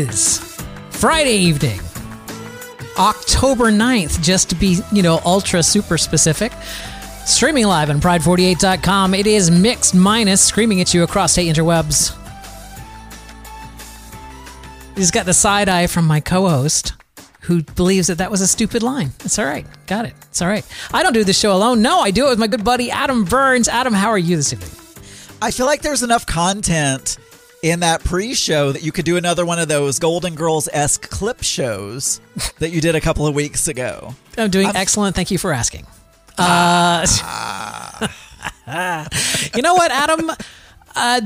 is Friday evening, October 9th, just to be, ultra super specific. Streaming live on pride48.com, it is Mixed Minus, screaming at you across the interwebs. He's got the side eye from my co-host, who believes that that was a stupid line. It's all right. Got it. It's all right. I don't do this show alone. No, I do it with my good buddy, Adam Burns. Adam, how are you this evening? I feel like there's enough content in that pre-show that you could do another one of those Golden Girls-esque clip shows that you did a couple of weeks ago. I'm doing excellent. Thank you for asking. You know what, Adam?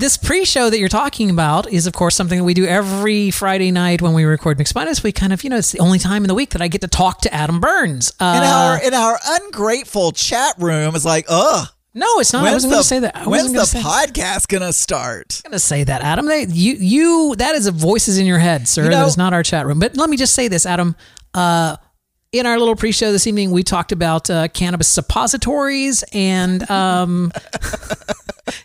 This pre-show that you're talking about is, of course, something that we do every Friday night when we record Mixed Minus. We kind of, it's the only time in the week that I get to talk to Adam Burns. And our ungrateful chat room is like, ugh. No, it's not. When's I wasn't going to say that. When's the podcast going to start? I'm going to say that, Adam. That is a voices in your head, sir. That is not our chat room. But let me just say this, Adam. In our little pre-show this evening, we talked about cannabis suppositories and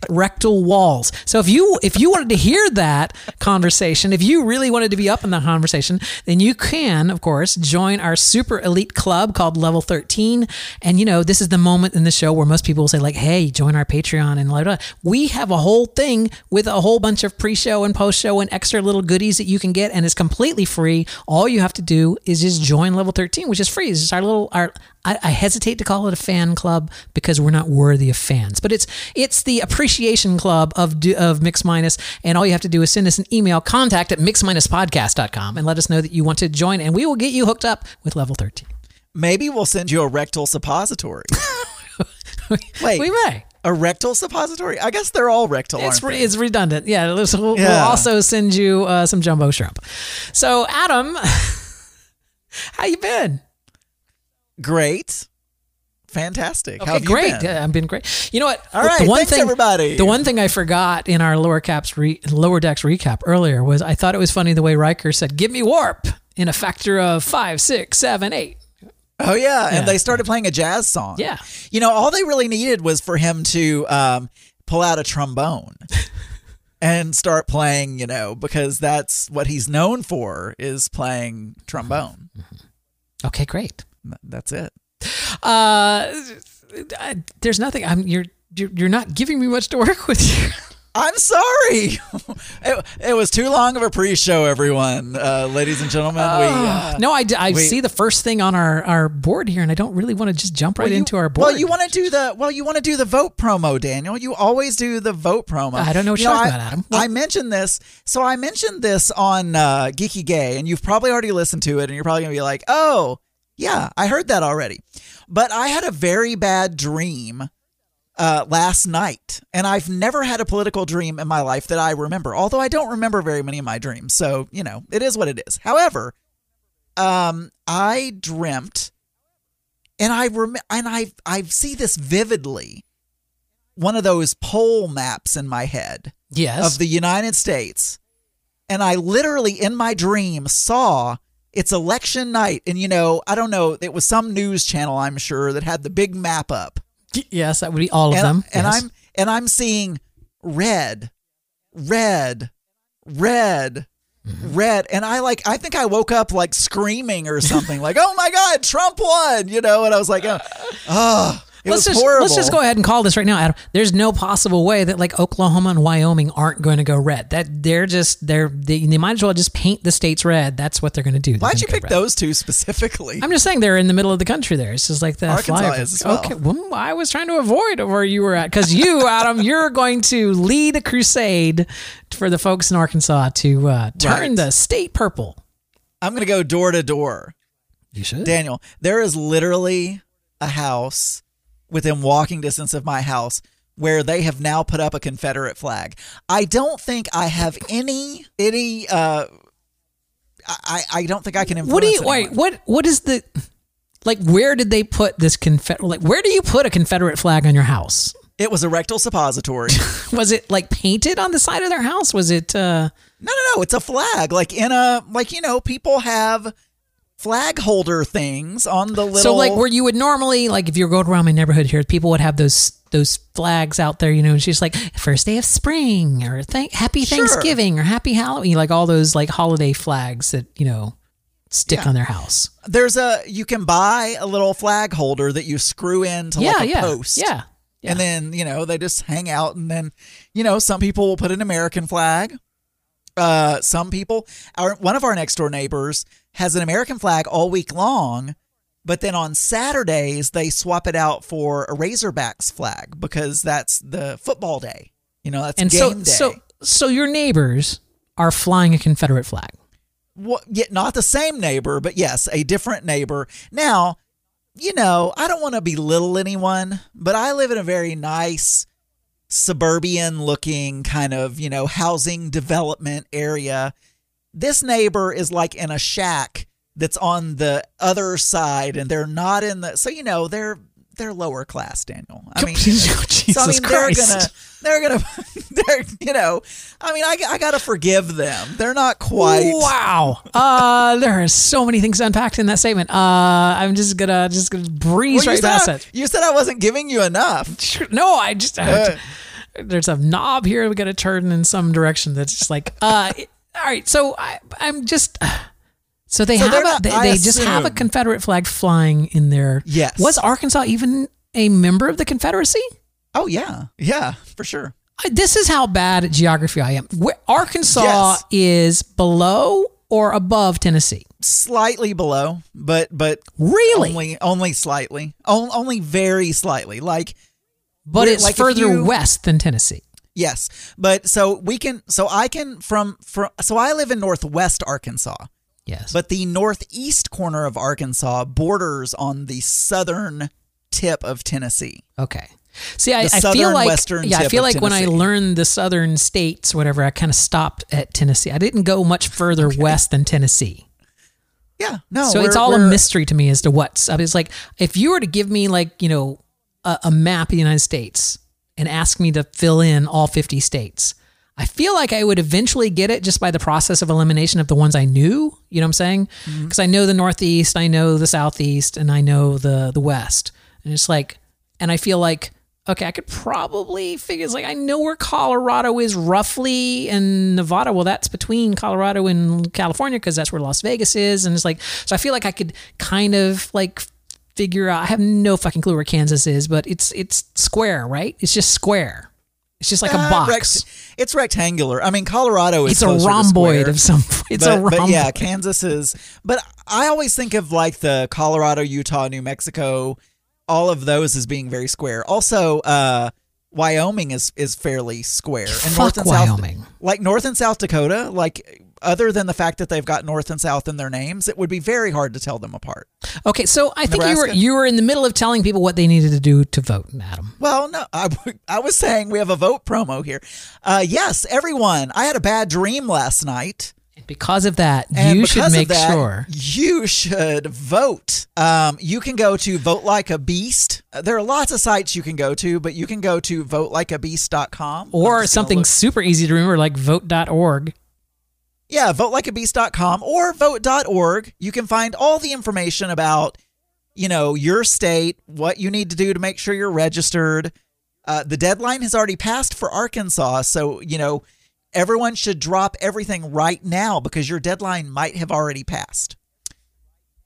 rectal walls. So if you wanted to hear that conversation, if you really wanted to be up in that conversation, then you can, of course, join our super elite club called Level 13. And, this is the moment in the show where most people will say, like, hey, join our Patreon. And blah, blah. We have a whole thing with a whole bunch of pre-show and post-show and extra little goodies that you can get. And it's completely free. All you have to do is just join Level 13, which is free. It's just I hesitate to call it a fan club because we're not worthy of fans, but it's the appreciation club of Mix Minus, and all you have to do is send us an email, contact@mixminuspodcast.com, and let us know that you want to join, and we will get you hooked up with Level 13. Maybe we'll send you a rectal suppository. Wait, we may. A rectal suppository? I guess they're all rectal, it's redundant. Yeah, we'll also send you some jumbo shrimp. So, Adam, how you been? Great. Fantastic. Okay, great. I've been great. You know what? All right. Thanks, everybody. The one thing I forgot in our Lower Decks recap earlier was I thought it was funny the way Riker said, give me warp in a factor of 5, 6, 7, 8. Oh, yeah. And they started playing a jazz song. Yeah. All they really needed was for him to pull out a trombone and start playing, because that's what he's known for is playing trombone. Mm-hmm. Okay, great. That's it. There's nothing. You're not giving me much to work with here. I'm sorry. It was too long of a pre-show, everyone. Ladies and gentlemen. I see the first thing on our board here, and I don't really want to just jump into our board. Well, you want to do the vote promo, Daniel. You always do the vote promo. I don't know what you're talking about, Adam. What? I mentioned this on Geeky Gay, and you've probably already listened to it, and you're probably going to be like, oh, yeah, I heard that already. But I had a very bad dream last night, and I've never had a political dream in my life that I remember, although I don't remember very many of my dreams. So, it is what it is. However, I dreamt, and I see this vividly, one of those poll maps in my head of the United States. And I literally, in my dream, saw it's election night, and I don't know, it was some news channel, I'm sure, that had the big map up. Yes, that would be all of them. And yes. I'm seeing red, red, red, mm-hmm. red, and I think I woke up like screaming or something, like, oh my God, Trump won, and I was like, oh. Let's just go ahead and call this right now, Adam. There's no possible way that like Oklahoma and Wyoming aren't going to go red. That they might as well just paint the states red. That's what they're going to do. Why'd you pick those two specifically? I'm just saying they're in the middle of the country there. It's just like the Arkansas is as well. Okay, well, I was trying to avoid where you were at because you, Adam, you're going to lead a crusade for the folks in Arkansas to turn the state purple. I'm going to go door to door. You should, Daniel. There is literally a house within walking distance of my house where they have now put up a Confederate flag. I don't think I have I don't think I can influence anyone. What is the, like, where did they put this where do you put a Confederate flag on your house? It was a rectal suppository. Was it like painted on the side of their house? Was it, No, it's a flag. Like in a, people have flag holder things on the little. So like where you would normally, like if you're going around my neighborhood here, people would have those those flags out there, you know, and she's like, first day of spring, or happy Thanksgiving, sure, or happy Halloween, like all those like holiday flags that, you know, stick on their house. There's you can buy a little flag holder that you screw into like a post. Yeah. And then, you know, they just hang out, and then, you know, some people will put an American flag. Some people, one of our next door neighbors has an American flag all week long, but then on Saturdays they swap it out for a Razorbacks flag because that's the football day. You know, that's game day. So your neighbors are flying a Confederate flag. Well, yet not the same neighbor, but yes, a different neighbor. Now, you know, I don't want to belittle anyone, but I live in a very nice suburban looking kind of, you know, housing development area. This neighbor is like in a shack that's on the other side, and they're not in the, so, you know, they're lower class, Daniel. I mean, they're you know, I mean, I got to forgive them. They're not quite. Wow. There are so many things unpacked in that statement. I'm just gonna breeze right past it. You said I wasn't giving you enough. No, I just, there's a knob here. We got to turn in some direction. That's just like, all right. So I'm just, so they just have a Confederate flag flying in there. Yes. Was Arkansas even a member of the Confederacy? Oh, yeah. Yeah, for sure. This is how bad at geography I am. Arkansas is below or above Tennessee? Slightly below, but really only slightly, only very slightly. Like, but it's like further west than Tennessee. Yes, but I live in northwest Arkansas. Yes. But the northeast corner of Arkansas borders on the southern tip of Tennessee. Okay. See, I feel like when I learned the southern states, whatever, I kind of stopped at Tennessee. I didn't go much further west than Tennessee. Yeah. No. So it's all a mystery to me as to what's up. It's like, if you were to give me, like, you know, a map of the United States and ask me to fill in all 50 states, I feel like I would eventually get it just by the process of elimination of the ones I knew, you know what I'm saying? Because I know the Northeast, I know the Southeast, and I know the West. And it's like, and I feel like, okay, I could probably figure, it's like, I know where Colorado is roughly, and Nevada, well, that's between Colorado and California because that's where Las Vegas is. And it's like, so I feel like I could kind of like figure out, I have no fucking clue where Kansas is, but it's square, right? It's just square. It's just like a box. It's rectangular. I mean, Colorado is a rhomboid of some. It's a rhomboid. But yeah, Kansas is. But I always think of like the Colorado, Utah, New Mexico, all of those as being very square. Also, Wyoming is fairly square. And fuck Wyoming. Like North and South Dakota, like other than the fact that they've got North and South in their names, it would be very hard to tell them apart. Okay, so I think you were in the middle of telling people what they needed to do to vote, Adam. Well, no, I was saying we have a vote promo here. Yes, everyone, I had a bad dream last night. Because of that, you should make sure. You should vote. You can go to Vote Like a Beast. There are lots of sites you can go to, but you can go to votelikeabeast.com. Or something super easy to remember like vote.org. Yeah, votelikeabeast.com or vote.org. You can find all the information about, you know, your state, what you need to do to make sure you're registered. The deadline has already passed for Arkansas, so, you know, everyone should drop everything right now because your deadline might have already passed.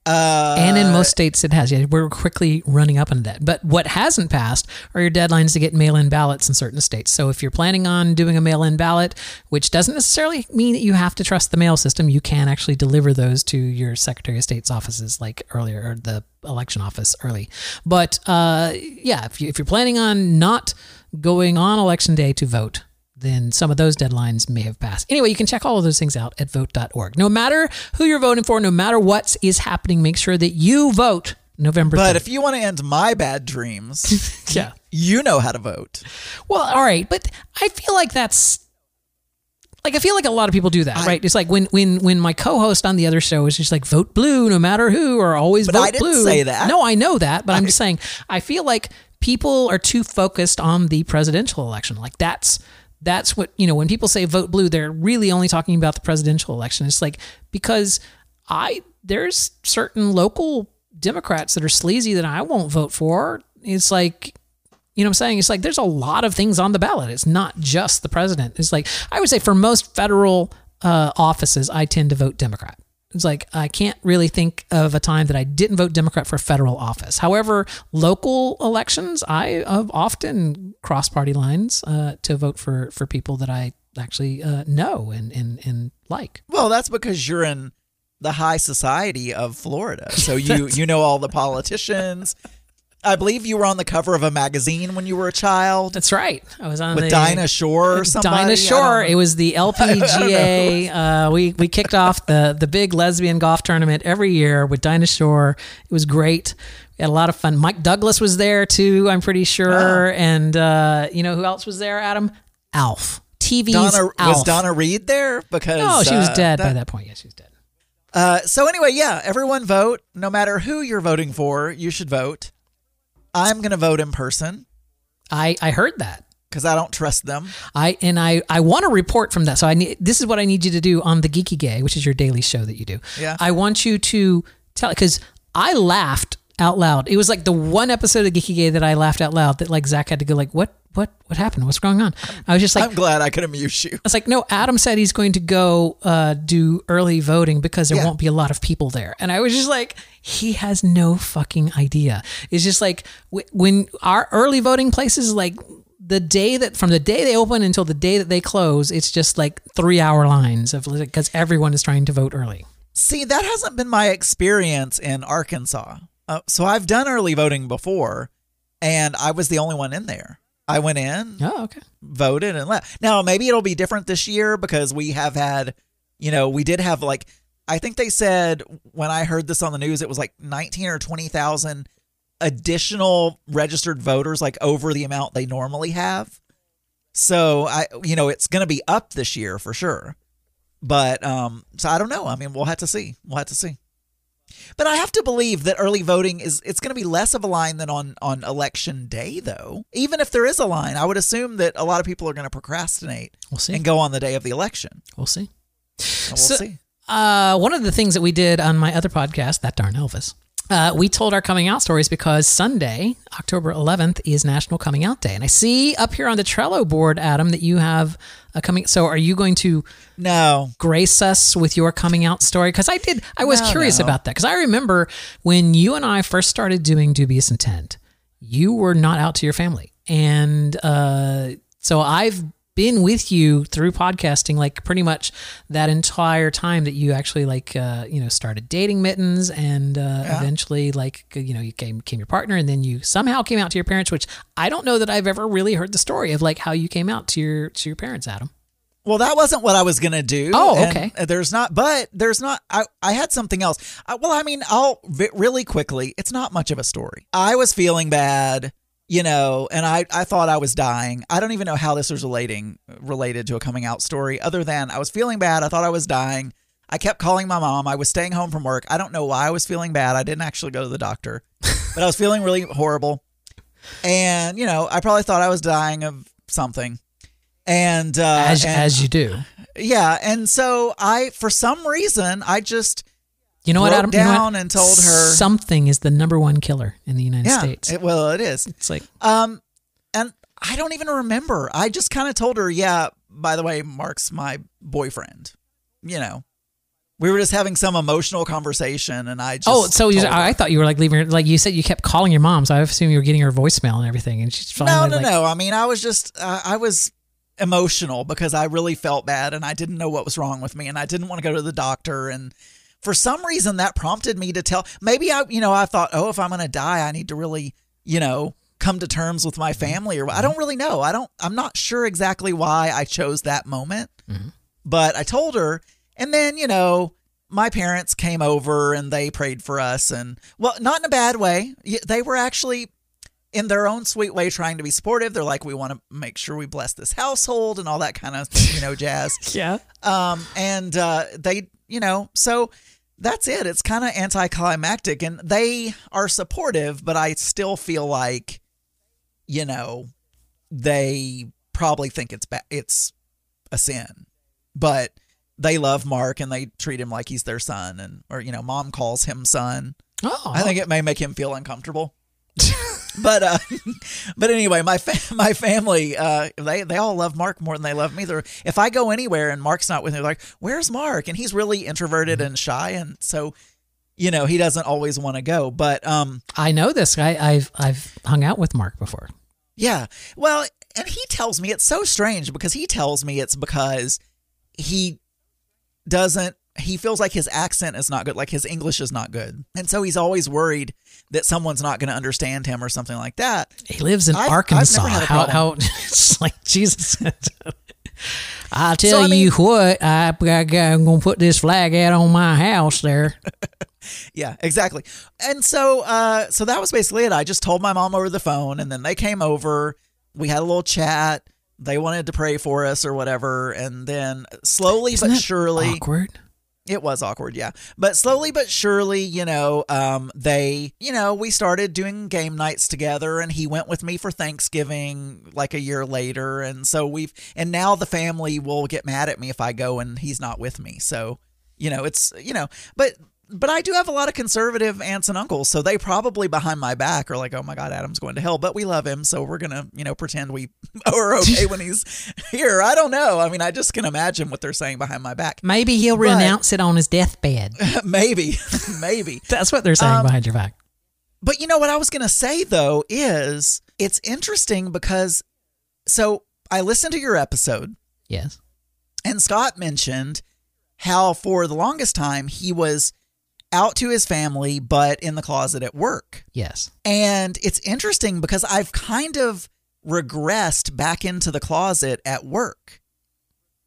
And in most states it has. Yeah, we're quickly running up on that. But what hasn't passed are your deadlines to get mail-in ballots in certain states. So if you're planning on doing a mail-in ballot, which doesn't necessarily mean that you have to trust the mail system, you can actually deliver those to your Secretary of State's offices like earlier, or the election office early. But yeah, if you're planning on not going on election day to vote, then some of those deadlines may have passed. Anyway, you can check all of those things out at vote.org. No matter who you're voting for, no matter what is happening, make sure that you vote November 3rd. But if you want to end my bad dreams, yeah, you know how to vote. Well, all right, but I feel like that's, like, I feel like a lot of people do that, right? It's like when my co-host on the other show is just like, vote blue no matter who, or always vote blue. But I didn't say that. No, I know that, but I'm just saying, I feel like people are too focused on the presidential election. Like, that's what, you know, when people say vote blue, they're really only talking about the presidential election. It's like, because there's certain local Democrats that are sleazy that I won't vote for. It's like, You know what I'm saying? It's like there's a lot of things on the ballot. It's not just the president. It's like I would say for most federal offices, I tend to vote Democrat. It's like I can't really think of a time that I didn't vote Democrat for federal office. However, local elections, I have often crossed party lines to vote for people that I actually know and like. Well, that's because you're in the high society of Florida. So you know all the politicians. I believe you were on the cover of a magazine when you were a child. That's right. I was on with Dinah Shore or somebody. Dinah Shore. It was the LPGA. We kicked off the big lesbian golf tournament every year with Dinah Shore. It was great. We had a lot of fun. Mike Douglas was there too, I'm pretty sure. Oh. And you know who else was there, Adam? Alf. TV's Alf. Was Donna Reed there? Because no, she was dead by that point. Yeah, she was dead. So anyway, yeah, everyone vote. No matter who you're voting for, you should vote. I'm going to vote in person. I heard that. Because I don't trust them. I want to report from that. So this is what I need you to do on the Geeky Gay, which is your daily show that you do. Yeah. I want you to tell, because I laughed out loud. It was like the one episode of Geeky Gay that I laughed out loud that like Zach had to go like, what happened? What's going on? I was just like, I'm glad I could amuse you. I was like, no, Adam said he's going to go do early voting because there won't be a lot of people there. And I was just like, he has no fucking idea. It's just like when our early voting places, like the day that from the day they open until the day that they close, it's just like 3-hour lines of because everyone is trying to vote early. See, that hasn't been my experience in Arkansas. So I've done early voting before, and I was the only one in there. I went in, voted, and left. Now, maybe it'll be different this year because we have had, we did have like, I think they said when I heard this on the news, it was like 19 or 20,000 additional registered voters, like over the amount they normally have. So, it's going to be up this year for sure. But so I don't know. I mean, we'll have to see. But I have to believe that early voting it's going to be less of a line than on election day, though. Even if there is a line, I would assume that a lot of people are going to procrastinate and go on the day of the election. We'll see. We'll see. One of the things that we did on my other podcast, That Darn Elvis, we told our coming out stories because Sunday, October 11th, is National Coming Out Day. And I see up here on the Trello board, Adam, that you have a coming. So are you going to grace us with your coming out story? Because I was curious about that. Because I remember when you and I first started doing Dubious Intent, you were not out to your family. And so I've been with you through podcasting, like pretty much that entire time that you actually like, started dating Mittens and eventually like, you became your partner and then you somehow came out to your parents, which I don't know that I've ever really heard the story of like how you came out to your parents, Adam. Well, that wasn't what I was going to do. Oh, okay. I had something else. Really quickly, it's not much of a story. I was feeling bad. And I thought I was dying. I don't even know how this was related to a coming out story other than I was feeling bad. I thought I was dying. I kept calling my mom. I was staying home from work. I don't know why I was feeling bad. I didn't actually go to the doctor, but I was feeling really horrible. And, I probably thought I was dying of something. And as you do. Yeah. And so for some reason, I just... You know what, Adam, and told her something is the number one killer in the United States. It is. It's like, and I don't even remember. I just kind of told her, by the way, Mark's my boyfriend. We were just having some emotional conversation, and I just. Oh, so I thought you were like leaving her. Like you said, you kept calling your mom, so I assume you were getting her voicemail and everything. And she's no. I mean, I was just, I was emotional because I really felt bad, and I didn't know what was wrong with me, and I didn't want to go to the doctor, and. For some reason, that prompted me to tell. Maybe I thought, if I'm going to die, I need to really, come to terms with my family. Or I don't really know. I'm not sure exactly why I chose that moment. Mm-hmm. But I told her, and then my parents came over and they prayed for us, and well, not in a bad way. They were actually, in their own sweet way, trying to be supportive. They're like, we want to make sure we bless this household and all that kind of jazz. Yeah. And they, so. That's it. It's kind of anticlimactic, and they are supportive, but I still feel like, they probably think it's a sin, but they love Mark and they treat him like he's their son, or mom calls him son. Oh, I think it may make him feel uncomfortable. But anyway, my family, they all love Mark more than they love me. If I go anywhere and Mark's not with me, they're like, "Where's Mark?" And he's really introverted and shy, and so, you know, he doesn't always want to go. But I know this guy. I've hung out with Mark before. Yeah, well, and he tells me it's so strange because he tells me it's because he doesn't. He feels like his accent is not good, like his English is not good. And so he's always worried that someone's not going to understand him or something like that. He lives in Arkansas. I've never had a problem. It's like, Jesus. I'll tell you what, I'm going to put this flag out on my house there. Yeah, exactly. And so, so that was basically it. I just told my mom over the phone, and then they came over. We had a little chat. They wanted to pray for us or whatever. And then slowly but surely. Awkward. It was awkward, yeah. But slowly but surely, you know, we started doing game nights together, and he went with me for Thanksgiving like a year later. And so now the family will get mad at me if I go and he's not with me. So, you know, but I do have a lot of conservative aunts and uncles, so they probably behind my back are like, "Oh my God, Adam's going to hell, but we love him, so we're going to, you know, pretend we are okay when he's here." I don't know. I mean, I just can imagine what they're saying behind my back. Maybe he'll renounce it on his deathbed. Maybe. That's what they're saying behind your back. But you know what I was going to say, though, is it's interesting because, so I listened to your episode. Yes. And Scott mentioned how for the longest time he was out to his family, but in the closet at work. Yes. And it's interesting because I've kind of regressed back into the closet at work.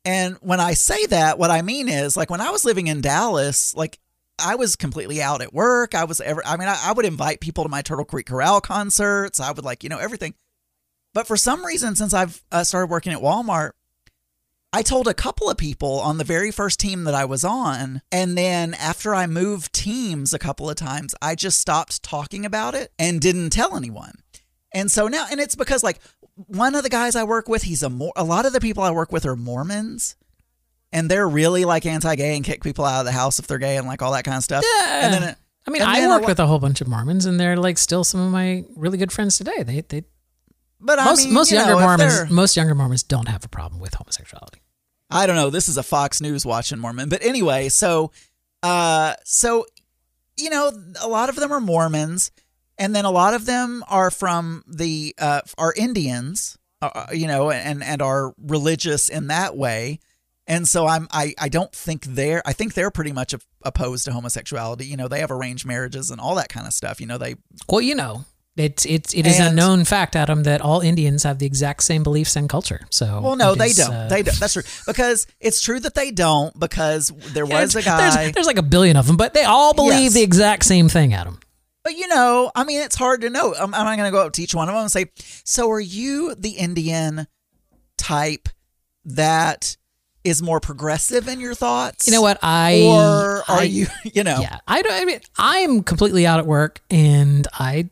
And when I say that, what I mean is, like, when I was living in Dallas, like, I was completely out at work. I would invite people to my Turtle Creek Corral concerts. I would, like, you know, everything. But for some reason, since I've started working at Walmart, I told a couple of people on the very first team that I was on, and then after I moved teams a couple of times, I just stopped talking about it and didn't tell anyone. And so now, and it's because, like, one of the guys I work with, a lot of the people I work with are Mormons, and they're really, like, anti-gay and kick people out of the house if they're gay and, like, all that kind of stuff. Yeah. And then I worked with a whole bunch of Mormons, and they're, like, still some of my really good friends today. Most younger Mormons don't have a problem with homosexuality. I don't know. This is a Fox News watching Mormon, but anyway, so you know, a lot of them are Mormons, and then a lot of them are from the are Indians, you know, and are religious in that way. And so I think they're pretty much opposed to homosexuality. You know, they have arranged marriages and all that kind of stuff. You know, It is a known fact, Adam, that all Indians have the exact same beliefs and culture. So, well, no, they don't. That's true, because it's true that they don't, because there was a guy. There's like a billion of them, but they all believe the exact same thing, Adam. But, you know, I mean, it's hard to know. I'm not going to go up to each one of them and say, "So are you the Indian type that is more progressive in your thoughts? You know what? Yeah, I don't. I mean, I'm completely out at work, and I."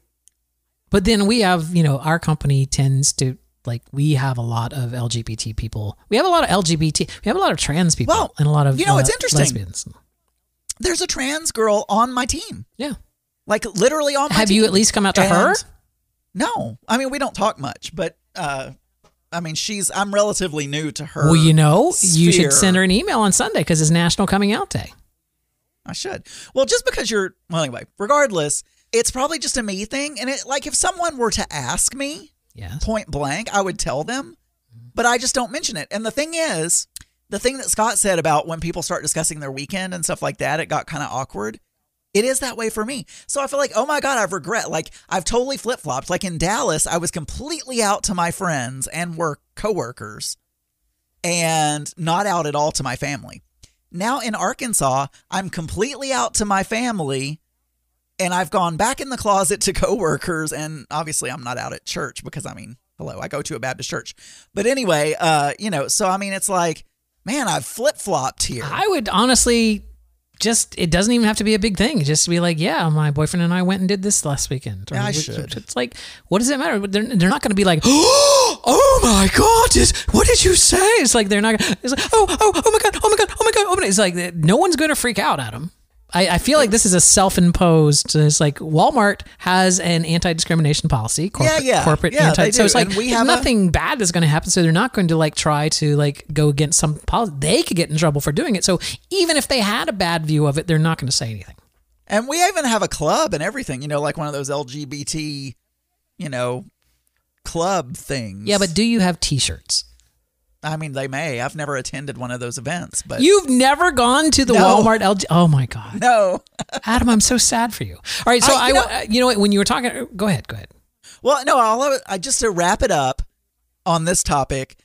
But then we have, you know, our company tends to, like, we have a lot of LGBT people. We have a lot of LGBT. We have a lot of trans people, and a lot of, you know, it's interesting. Lesbians. There's a trans girl on my team. Yeah. Like, literally on my team. Have you at least come out to her? No. I mean, we don't talk much, but I mean, I'm relatively new to her. Well, you know, you should send her an email on Sunday because it's National Coming Out Day. I should. Well, just because anyway, regardless. It's probably just a me thing. And it, like, if someone were to ask me point blank, I would tell them, but I just don't mention it. And the thing that Scott said about when people start discussing their weekend and stuff like that, it got kind of awkward. It is that way for me. So I feel like, oh my God, I've regret. Like, I've totally flip-flopped. Like, in Dallas, I was completely out to my friends and work coworkers and not out at all to my family. Now in Arkansas, I'm completely out to my family, and I've gone back in the closet to coworkers, and obviously I'm not out at church because, I mean, hello, I go to a Baptist church. But anyway, you know, so, I mean, it's like, man, I've flip-flopped here. I would honestly it doesn't even have to be a big thing. Just be like, yeah, my boyfriend and I went and did this last weekend. Or, yeah, I should. It's like, what does it matter? They're not going to be like, oh my God, what did you say? It's like, they're not, it's like, oh my God, oh my God, oh my God, oh my God. It's like, no one's going to freak out, Adam. I feel like this is a self-imposed. It's like Walmart has an anti-discrimination policy. Corporate anti. So it's like nothing bad is going to happen. So they're not going to like try to like go against some policy. They could get in trouble for doing it. So even if they had a bad view of it, they're not going to say anything. And we even have a club and everything. You know, like one of those LGBT, you know, club things. Yeah, but do you have T-shirts? I mean, they may. I've never attended one of those events, but you've never gone to the Walmart LG. Oh my God, no, Adam, I'm so sad for you. All right, so you know what? When you were talking, go ahead. Well, no, I just to wrap it up on this topic.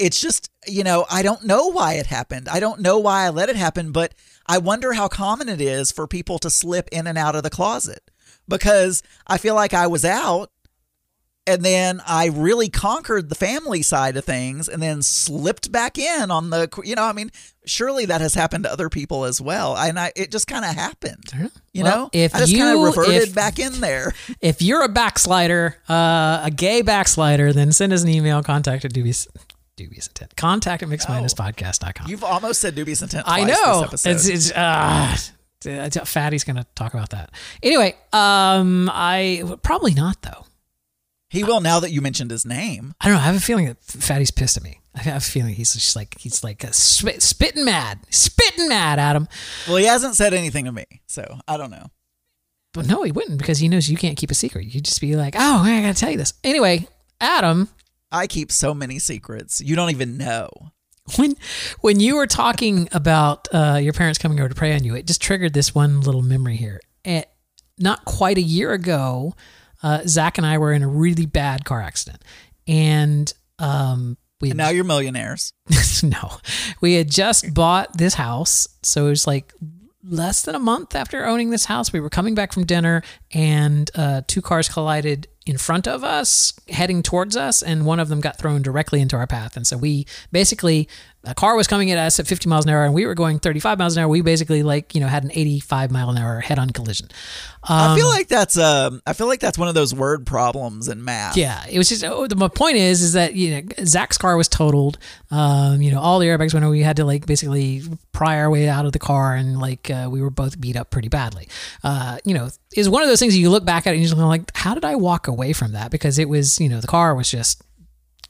It's just, you know, I don't know why it happened. I don't know why I let it happen, but I wonder how common it is for people to slip in and out of the closet, because I feel like I was out. And then I really conquered the family side of things and then slipped back in on the, you know, I mean, surely that has happened to other people as well. And it just kind of happened, you know, I just kind of reverted back in there. If you're a backslider, a gay backslider, then send us an email, contact@dubiousintent. Contact at mixedminuspodcast.com. You've almost said dubious intent twice. I know. This episode. Fatty's going to talk about that. Anyway, I probably not though. He will now that you mentioned his name. I don't know. I have a feeling that Fatty's pissed at me. I have a feeling he's just like, spitting mad, Adam. Well, he hasn't said anything to me, so I don't know. But no, he wouldn't, because he knows you can't keep a secret. You just be like, oh, I got to tell you this. Anyway, Adam. I keep so many secrets. You don't even know. When you were talking about your parents coming over to pray on you, it just triggered this one little memory here. Not quite a year ago, Zach and I were in a really bad car accident, and and now you're millionaires. No, we had just bought this house, so it was like less than a month after owning this house. We were coming back from dinner, and two cars collided in front of us, heading towards us, and one of them got thrown directly into our path. And so we basically, a car was coming at us at 50 miles an hour, and we were going 35 miles an hour. We basically had an 85 mile an hour head-on collision. I feel like that's one of those word problems in math. Yeah, it was just. My point is that Zach's car was totaled. All the airbags went away. We had to basically pry our way out of the car, and we were both beat up pretty badly. Is one of those things you look back at and you're just like, how did I walk away from that? Because it was, the car was just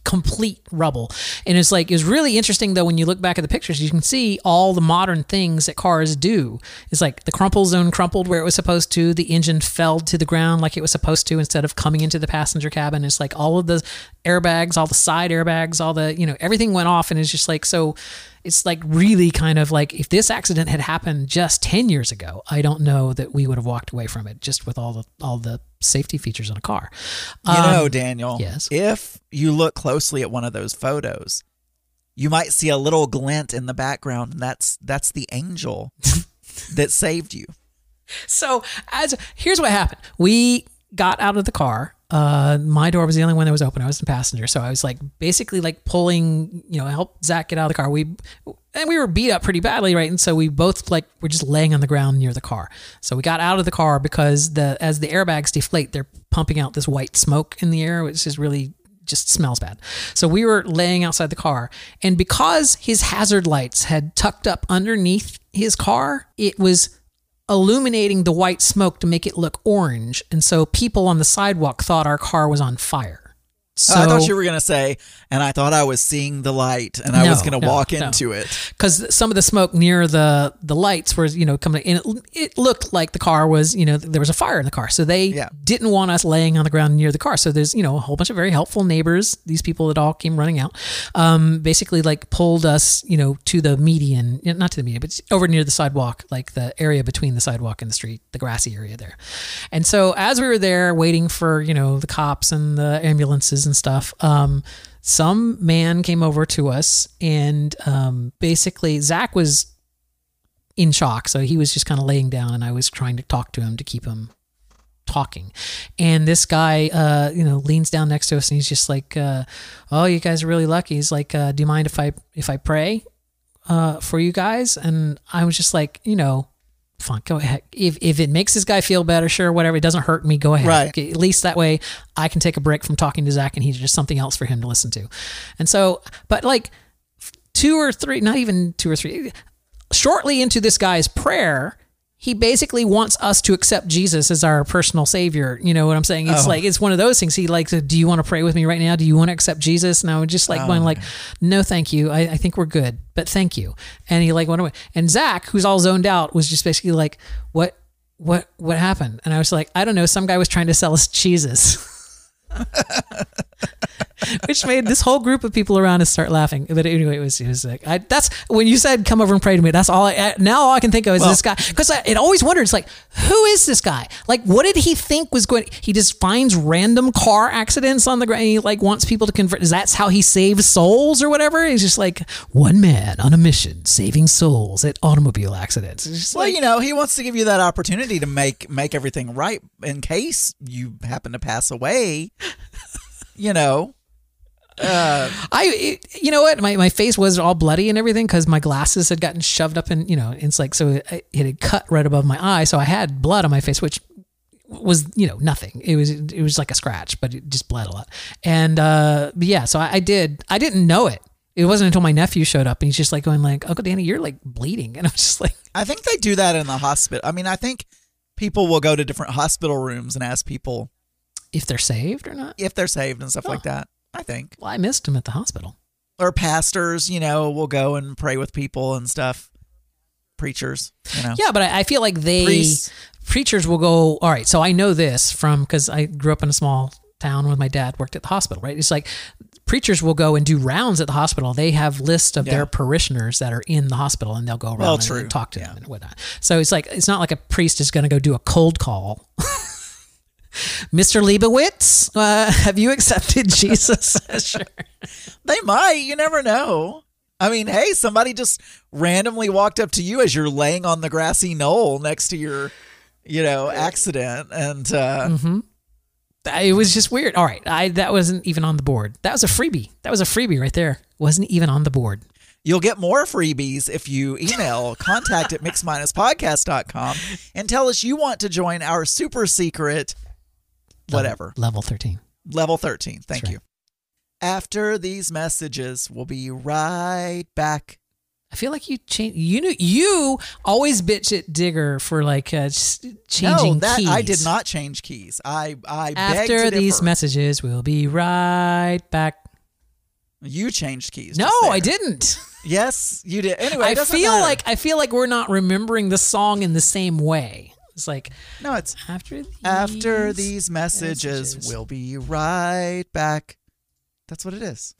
complete rubble. And it's it was really interesting though, when you look back at the pictures, you can see all the modern things that cars do. It's like the crumple zone crumpled where it was supposed to, the engine fell to the ground like it was supposed to instead of coming into the passenger cabin. It's like all of the airbags, all the side airbags, all the, everything went off. And it's just so it's really kind of if this accident had happened just 10 years ago, I don't know that we would have walked away from it just with all the safety features on a car. Daniel, yes. If you look closely at one of those photos, you might see a little glint in the background, and that's the angel that saved you. So here's what happened. We got out of the car. My door was the only one that was open. I was the passenger. So I was basically pulling, help Zach get out of the car. We were beat up pretty badly. Right. And so we both were just laying on the ground near the car. So we got out of the car because as the airbags deflate, they're pumping out this white smoke in the air, which is really just smells bad. So we were laying outside the car, and because his hazard lights had tucked up underneath his car, it was illuminating the white smoke to make it look orange. And so people on the sidewalk thought our car was on fire. So I thought you were going to say, and I thought I was seeing the light, and I was going to walk into it. Because some of the smoke near the lights was, coming in. It looked like the car was, there was a fire in the car. So they didn't want us laying on the ground near the car. So there's, a whole bunch of very helpful neighbors. These people that all came running out, basically pulled us, to the median, not to the median, but over near the sidewalk, the area between the sidewalk and the street, the grassy area there. And so as we were there waiting for, the cops and the ambulances and stuff, some man came over to us, and basically Zach was in shock, so he was just kind of laying down, and I was trying to talk to him to keep him talking. And this guy leans down next to us, and he's just oh, you guys are really lucky. He's do you mind if I pray for you guys? And I was just fine, go ahead. If it makes this guy feel better, sure, whatever. It doesn't hurt me. Go ahead. Right. Okay, at least that way I can take a break from talking to Zach, and he's just something else for him to listen to. And so, but shortly into this guy's prayer, he basically wants us to accept Jesus as our personal savior. You know what I'm saying? It's like, it's one of those things. He likes, do you want to pray with me right now? Do you want to accept Jesus? And I would just like, going like, no, thank you. I think we're good, but thank you. And he like went away. And Zach, who's all zoned out, was just basically like, what happened? And I was like, I don't know. Some guy was trying to sell us cheeses. Which made this whole group of people around us start laughing. But anyway, it was like, that's when you said, come over and pray to me. That's all now all I can think of is this guy. Cause it always wondered, it's like, who is this guy? Like, what did he think was going? He just finds random car accidents on the ground. He like wants people to convert. That's how he saves souls or whatever. He's just like one man on a mission, saving souls at automobile accidents. It's just like, you know, he wants to give you that opportunity to make everything right in case you happen to pass away, you know. You know what? My face was all bloody and everything because my glasses had gotten shoved up and, you know, it's like, so it had cut right above my eye. So I had blood on my face, which was, you know, nothing. It was like a scratch, but it just bled a lot. And, yeah, so I didn't know it. It wasn't until my nephew showed up and he's just like going like, Uncle Danny, you're like bleeding. And I'm just like, I think they do that in the hospital. I mean, I think people will go to different hospital rooms and ask people if they're saved or not, if they're saved and stuff like that. I think. Well, I missed him at the hospital. Or pastors, you know, will go and pray with people and stuff. Preachers, you know. Yeah, but I feel like preachers will go, all right, so I know this because I grew up in a small town with my dad worked at the hospital, right? It's like preachers will go and do rounds at the hospital. They have lists of their parishioners that are in the hospital and they'll go around and talk to them and whatnot. So it's like, it's not like a priest is going to go do a cold call. Mr. Leibowitz, have you accepted Jesus? Sure. They might. You never know. I mean, hey, somebody just randomly walked up to you as you're laying on the grassy knoll next to your, you know, accident. And it was just weird. All right. That wasn't even on the board. That was a freebie. That was a freebie right there. Wasn't even on the board. You'll get more freebies if you email contact at mixedminuspodcast.com and tell us you want to join our super secret whatever. Level 13. Level 13. Thank you. After these messages, we'll be right back. I feel like you change. You knew you always bitch at Digger for like changing keys. I did not change keys. I beg to differ. After these messages, we'll be right back. You changed keys. No, I didn't. Yes, you did. Anyway, I feel like we're not remembering the song in the same way. It's like, no, it's after these messages, we'll be right back. That's what it is.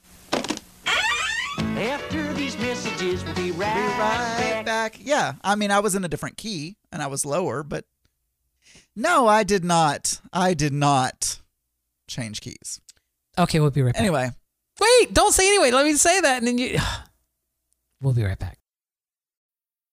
After these messages, we'll be right back. Yeah. I mean, I was in a different key and I was lower, but no, I did not change keys. Okay. We'll be right back. Anyway. Wait, don't say anyway. Let me say that. And then we'll be right back.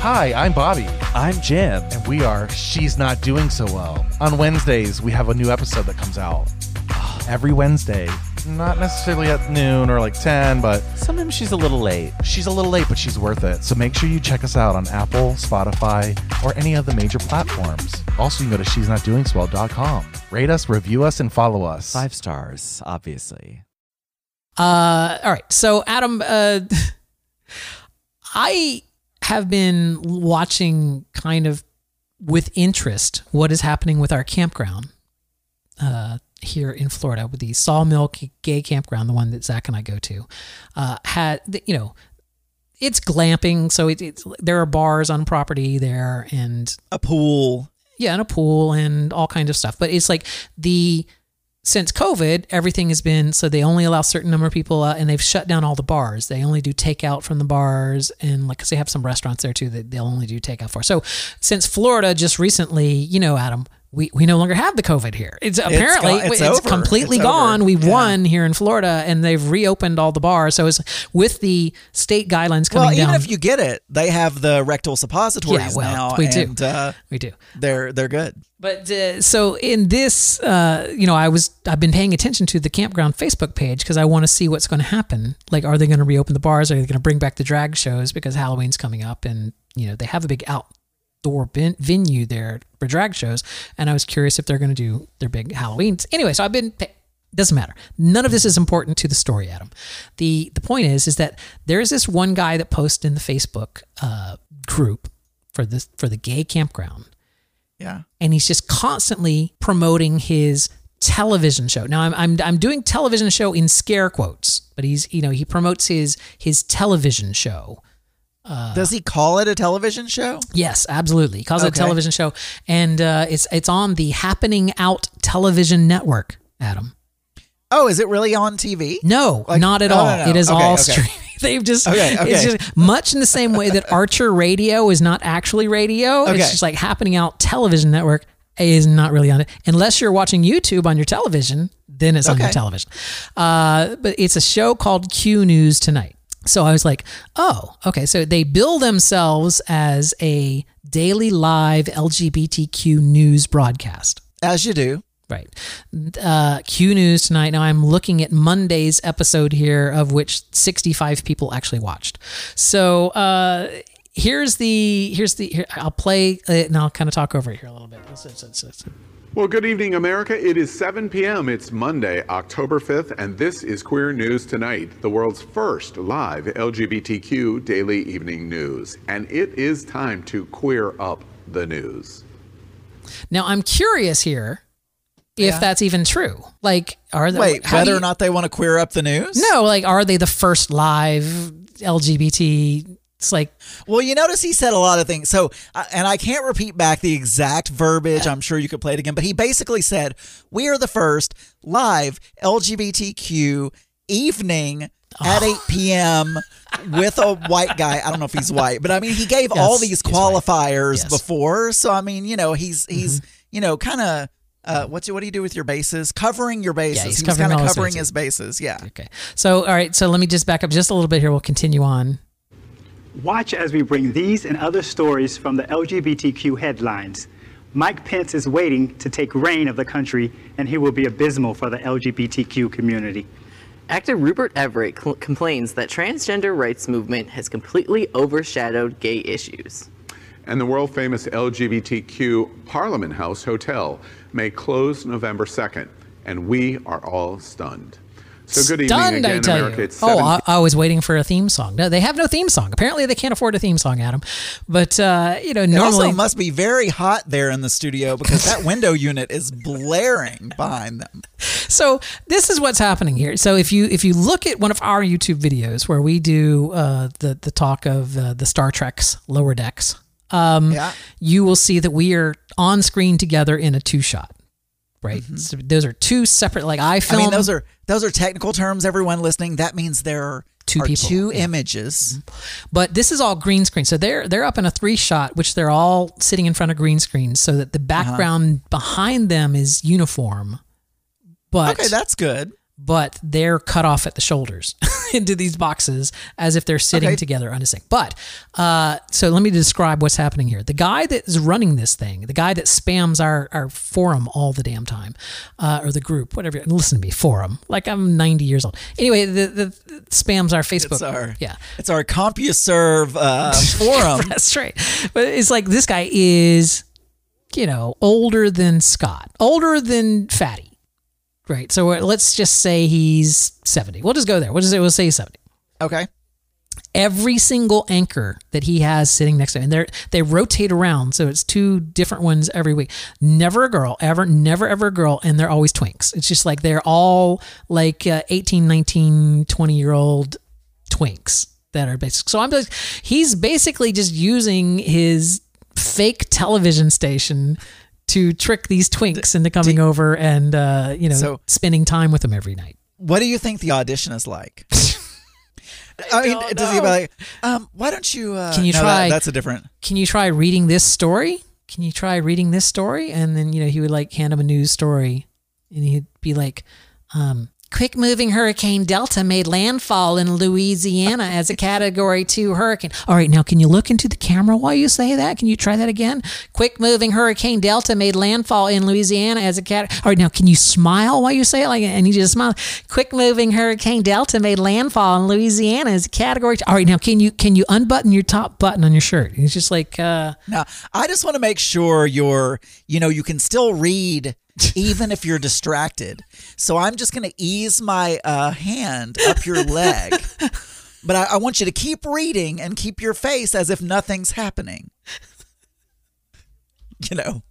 Hi, I'm Bobby. I'm Jim. And we are She's Not Doing So Well. On Wednesdays, we have a new episode that comes out every Wednesday. Not necessarily at noon or like 10, but sometimes she's a little late. She's a little late, but she's worth it. So make sure you check us out on Apple, Spotify, or any of the major platforms. Also, you can go to she'snotdoingsowell.com. Rate us, review us, and follow us. 5 stars, obviously. All right. So, Adam, I have been watching kind of with interest what is happening with our campground here in Florida, with the Sawmill Gay Campground, the one that Zach and I go to. You know, it's glamping, so it's there are bars on property there and a pool. Yeah, and a pool and all kinds of stuff. But it's like since COVID, everything has been, so they only allow a certain number of people out, and they've shut down all the bars. They only do takeout from the bars, and like, cause they have some restaurants there too that they'll only do takeout for. So since Florida just recently, you know, Adam, we no longer have the COVID here. It's apparently it's completely gone. We've won here in Florida, and they've reopened all the bars. So it's with the state guidelines coming down. Well, even if you get it, they have the rectal suppositories now. We do. They're good. But so in this, I've been paying attention to the campground Facebook page because I want to see what's going to happen. Like, are they going to reopen the bars? Are they going to bring back the drag shows because Halloween's coming up, and they have a big outdoor venue there for drag shows. And I was curious if they're going to do their big Halloweens. Anyway, so I've been. Doesn't matter. None of this is important to the story, Adam. The point is that there's this one guy that posts in the Facebook group for the gay campground. Yeah, and he's just constantly promoting his television show. Now I'm doing television show in scare quotes, but he's he promotes his television show. Does he call it a television show? Yes, absolutely. He calls it a television show, and it's on the Happening Out Television Network. Adam, oh, is it really on TV? No, not at all. No. It is all streaming. They've just, it's just much in the same way that Archer Radio is not actually radio. Okay. It's just like Happening Out Television Network is not really on it. Unless you're watching YouTube on your television, then it's on your television. But it's a show called Q News Tonight. So I was like, oh, okay. So they bill themselves as a daily live LGBTQ news broadcast. As you do. Right. Q News Tonight. Now I'm looking at Monday's episode here, of which 65 people actually watched. So here's the I'll play it and I'll kind of talk over it here a little bit. Well, good evening, America. It is 7 p.m. It's Monday, October 5th, and this is Queer News Tonight, the world's first live LGBTQ daily evening news. And it is time to queer up the news. Now I'm curious here. If that's even true, like, whether or not they want to queer up the news? No, like, are they the first live LGBT? It's like, well, you notice he said a lot of things. So, and I can't repeat back the exact verbiage. Yeah. I'm sure you could play it again, but he basically said, "We are the first live LGBTQ evening." At 8 p.m. with a white guy. I don't know if he's white, but I mean, he gave all these qualifiers before. So I mean, he's kind of. What do you do with your bases? Covering your bases. Yeah, he's kind of covering his bases. Yeah. Okay. So, all right. So let me just back up just a little bit here. We'll continue on. Watch as we bring these and other stories from the LGBTQ headlines. Mike Pence is waiting to take reign of the country, and he will be abysmal for the LGBTQ community. Actor Rupert Everett complains that transgender rights movement has completely overshadowed gay issues. And the world-famous LGBTQ Parliament House Hotel may close November 2nd, and we are all stunned. So good evening again, America. It's 7 p.m. I was waiting for a theme song. No, they have no theme song. Apparently, they can't afford a theme song, Adam. But normally it also must be very hot there in the studio because that window unit is blaring behind them. So this is what's happening here. So if you look at one of our YouTube videos where we do the talk of the Star Trek's Lower Decks. You will see that we are on screen together in a two shot, right? Mm-hmm. So those are two separate, like I film. I mean, those are technical terms, everyone listening. That means there are two images, but this is all green screen. So they're up in a three shot, which they're all sitting in front of green screens so that the background behind them is uniform, but that's good. But they're cut off at the shoulders into these boxes as if they're sitting together on a sink. But, so let me describe what's happening here. The guy that is running this thing, the guy that spams our forum all the damn time, or the group, whatever, listen to me, forum, like I'm 90 years old. Anyway, the spams our Facebook. It's our CompuServe forum. That's right. But it's like this guy is, older than Scott, older than Fatty. Right. So let's just say he's 70. We'll just go there. We'll say he's 70. Okay. Every single anchor that he has sitting next to him, and they rotate around. So it's two different ones every week. Never a girl, never, ever a girl. And they're always twinks. It's just like they're all like 18, 19, 20-year-old twinks that are basic. So he's basically just using his fake television station to trick these twinks into coming over and, spending time with them every night. What do you think the audition is like? I mean, does he be like, why don't you... Can you try reading this story? can you try reading this story? And then, you know, he would like hand him a news story and he'd be like, quick moving Hurricane Delta made landfall in Louisiana as a Category 2 hurricane. All right, now can you look into the camera while you say that? Can you try that again? Quick moving Hurricane Delta made landfall in Louisiana as a category. All right, now can you smile while you say it? Like, and you just smile. Quick moving Hurricane Delta made landfall in Louisiana as a Category 2. All right, now can you unbutton your top button on your shirt? And it's just like no, I just want to make sure you're, you know, you can still read. Even if you're distracted. So I'm just going to ease my hand up your leg. But I want you to keep reading and keep your face as if nothing's happening. You know.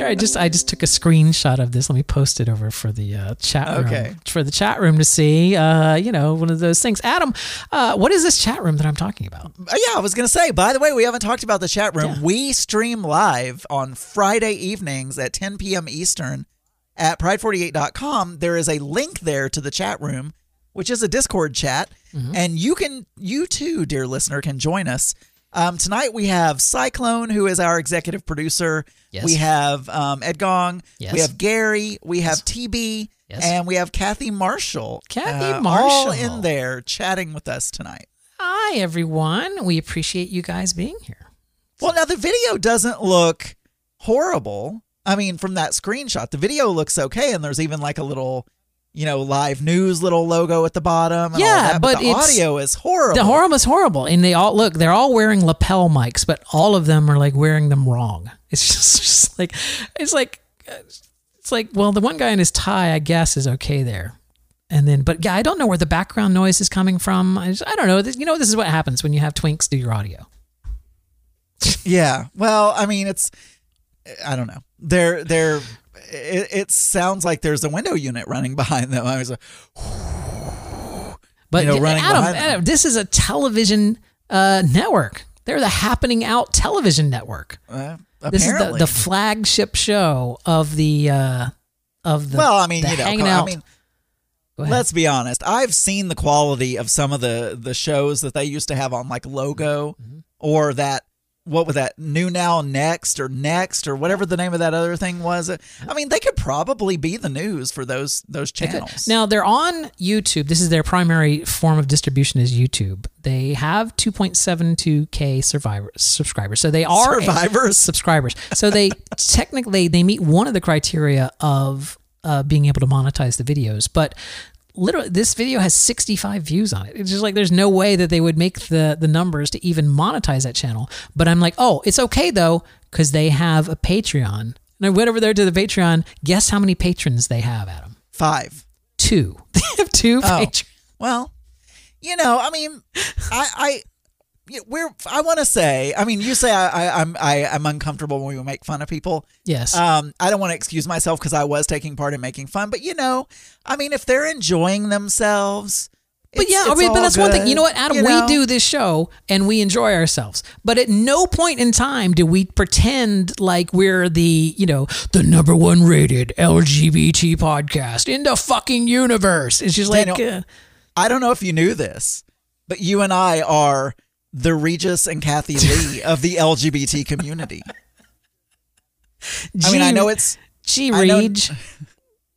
I just took a screenshot of this. Let me post it over for the chat room. Okay. For the chat room to see, you know, one of those things. Adam, what is this chat room that I'm talking about? Yeah, I was going to say, by the way, we haven't talked about the chat room. Yeah. We stream live on Friday evenings at 10 p.m. Eastern at pride48.com. There is a link there to the chat room, which is a Discord chat. Mm-hmm. And you too, dear listener, can join us. Tonight we have Cyclone, who is our executive producer. Yes. We have Ed Gong. Yes. We have Gary. We have TB. Yes. And we have Kathy Marshall. All in there chatting with us tonight. Hi, everyone. We appreciate you guys being here. Well, now the video doesn't look horrible. I mean, from that screenshot, the video looks okay. And there's even like a little... you know, live news little logo at the bottom. And yeah, all that. But the audio is horrible. The horror is horrible. And they all look, they're all wearing lapel mics, but all of them are like wearing them wrong. It's just like, it's like, well, the one guy in his tie, I guess, is okay there. And then, but yeah, I don't know where the background noise is coming from. I don't know. You know, this is what happens when you have twinks do your audio. Yeah. Well, I mean, I don't know. It sounds like there's a window unit running behind them. I was like, but you know, Adam, this is a television network. They're the Happening Out Television Network. This is the flagship show of the Well, I mean, you know, I mean, let's be honest. I've seen the quality of some of the shows that they used to have on like Logo, mm-hmm. or that. What was that? New Now Next or whatever the name of that other thing was. I mean, they could probably be the news for those channels. Now they're on YouTube. This is their primary form of distribution is YouTube. They have 2.72K subscribers. So they are subscribers. So they technically, they meet one of the criteria of being able to monetize the videos, but literally, this video has 65 views on it. It's just like there's no way that they would make the numbers to even monetize that channel. But I'm like, oh, it's okay, though, because they have a Patreon. And I went over there to the Patreon. Guess how many patrons they have, Adam? 5. 2. They have 2 patrons. Well, you know, I mean, I want to say, I mean, you say I'm uncomfortable when we make fun of people. Yes. I don't want to excuse myself because I was taking part in making fun. But, you know, I mean, if they're enjoying themselves. But yeah, I mean, but that's good. One thing. You know what, Adam, we do this show and we enjoy ourselves. But at no point in time do we pretend like we're the, you know, the #1 rated LGBT podcast in the fucking universe. It's just like. You know, I don't know if you knew this, but you and I are. The Regis and Kathy Lee of the LGBT community. I mean, I know it's... Gee, Reg.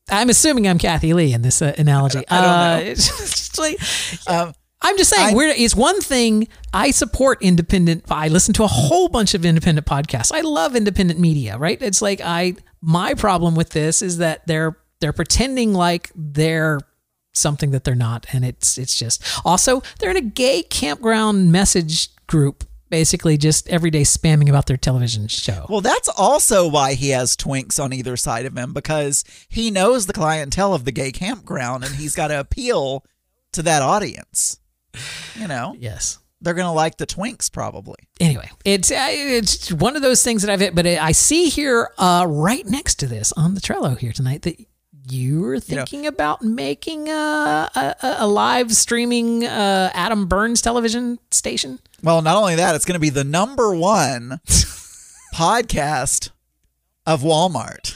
I'm assuming I'm Kathy Lee in this analogy. I don't know. I'm just saying, it's one thing. I support independent... I listen to a whole bunch of independent podcasts. I love independent media, right? It's like my problem with this is that they're pretending like they're... something that they're not, and it's just also they're in a gay campground message group, basically just every day spamming about their television show. Well, that's also why he has twinks on either side of him, because he knows the clientele of the gay campground, and he's got to appeal to that audience. You know, yes, they're gonna like the twinks probably. Anyway, it's one of those things that I've hit, but I see here right next to this on the Trello here tonight that. You were thinking about making a live streaming Adam Burns television station? Well, not only that, it's going to be the #1 podcast of Walmart.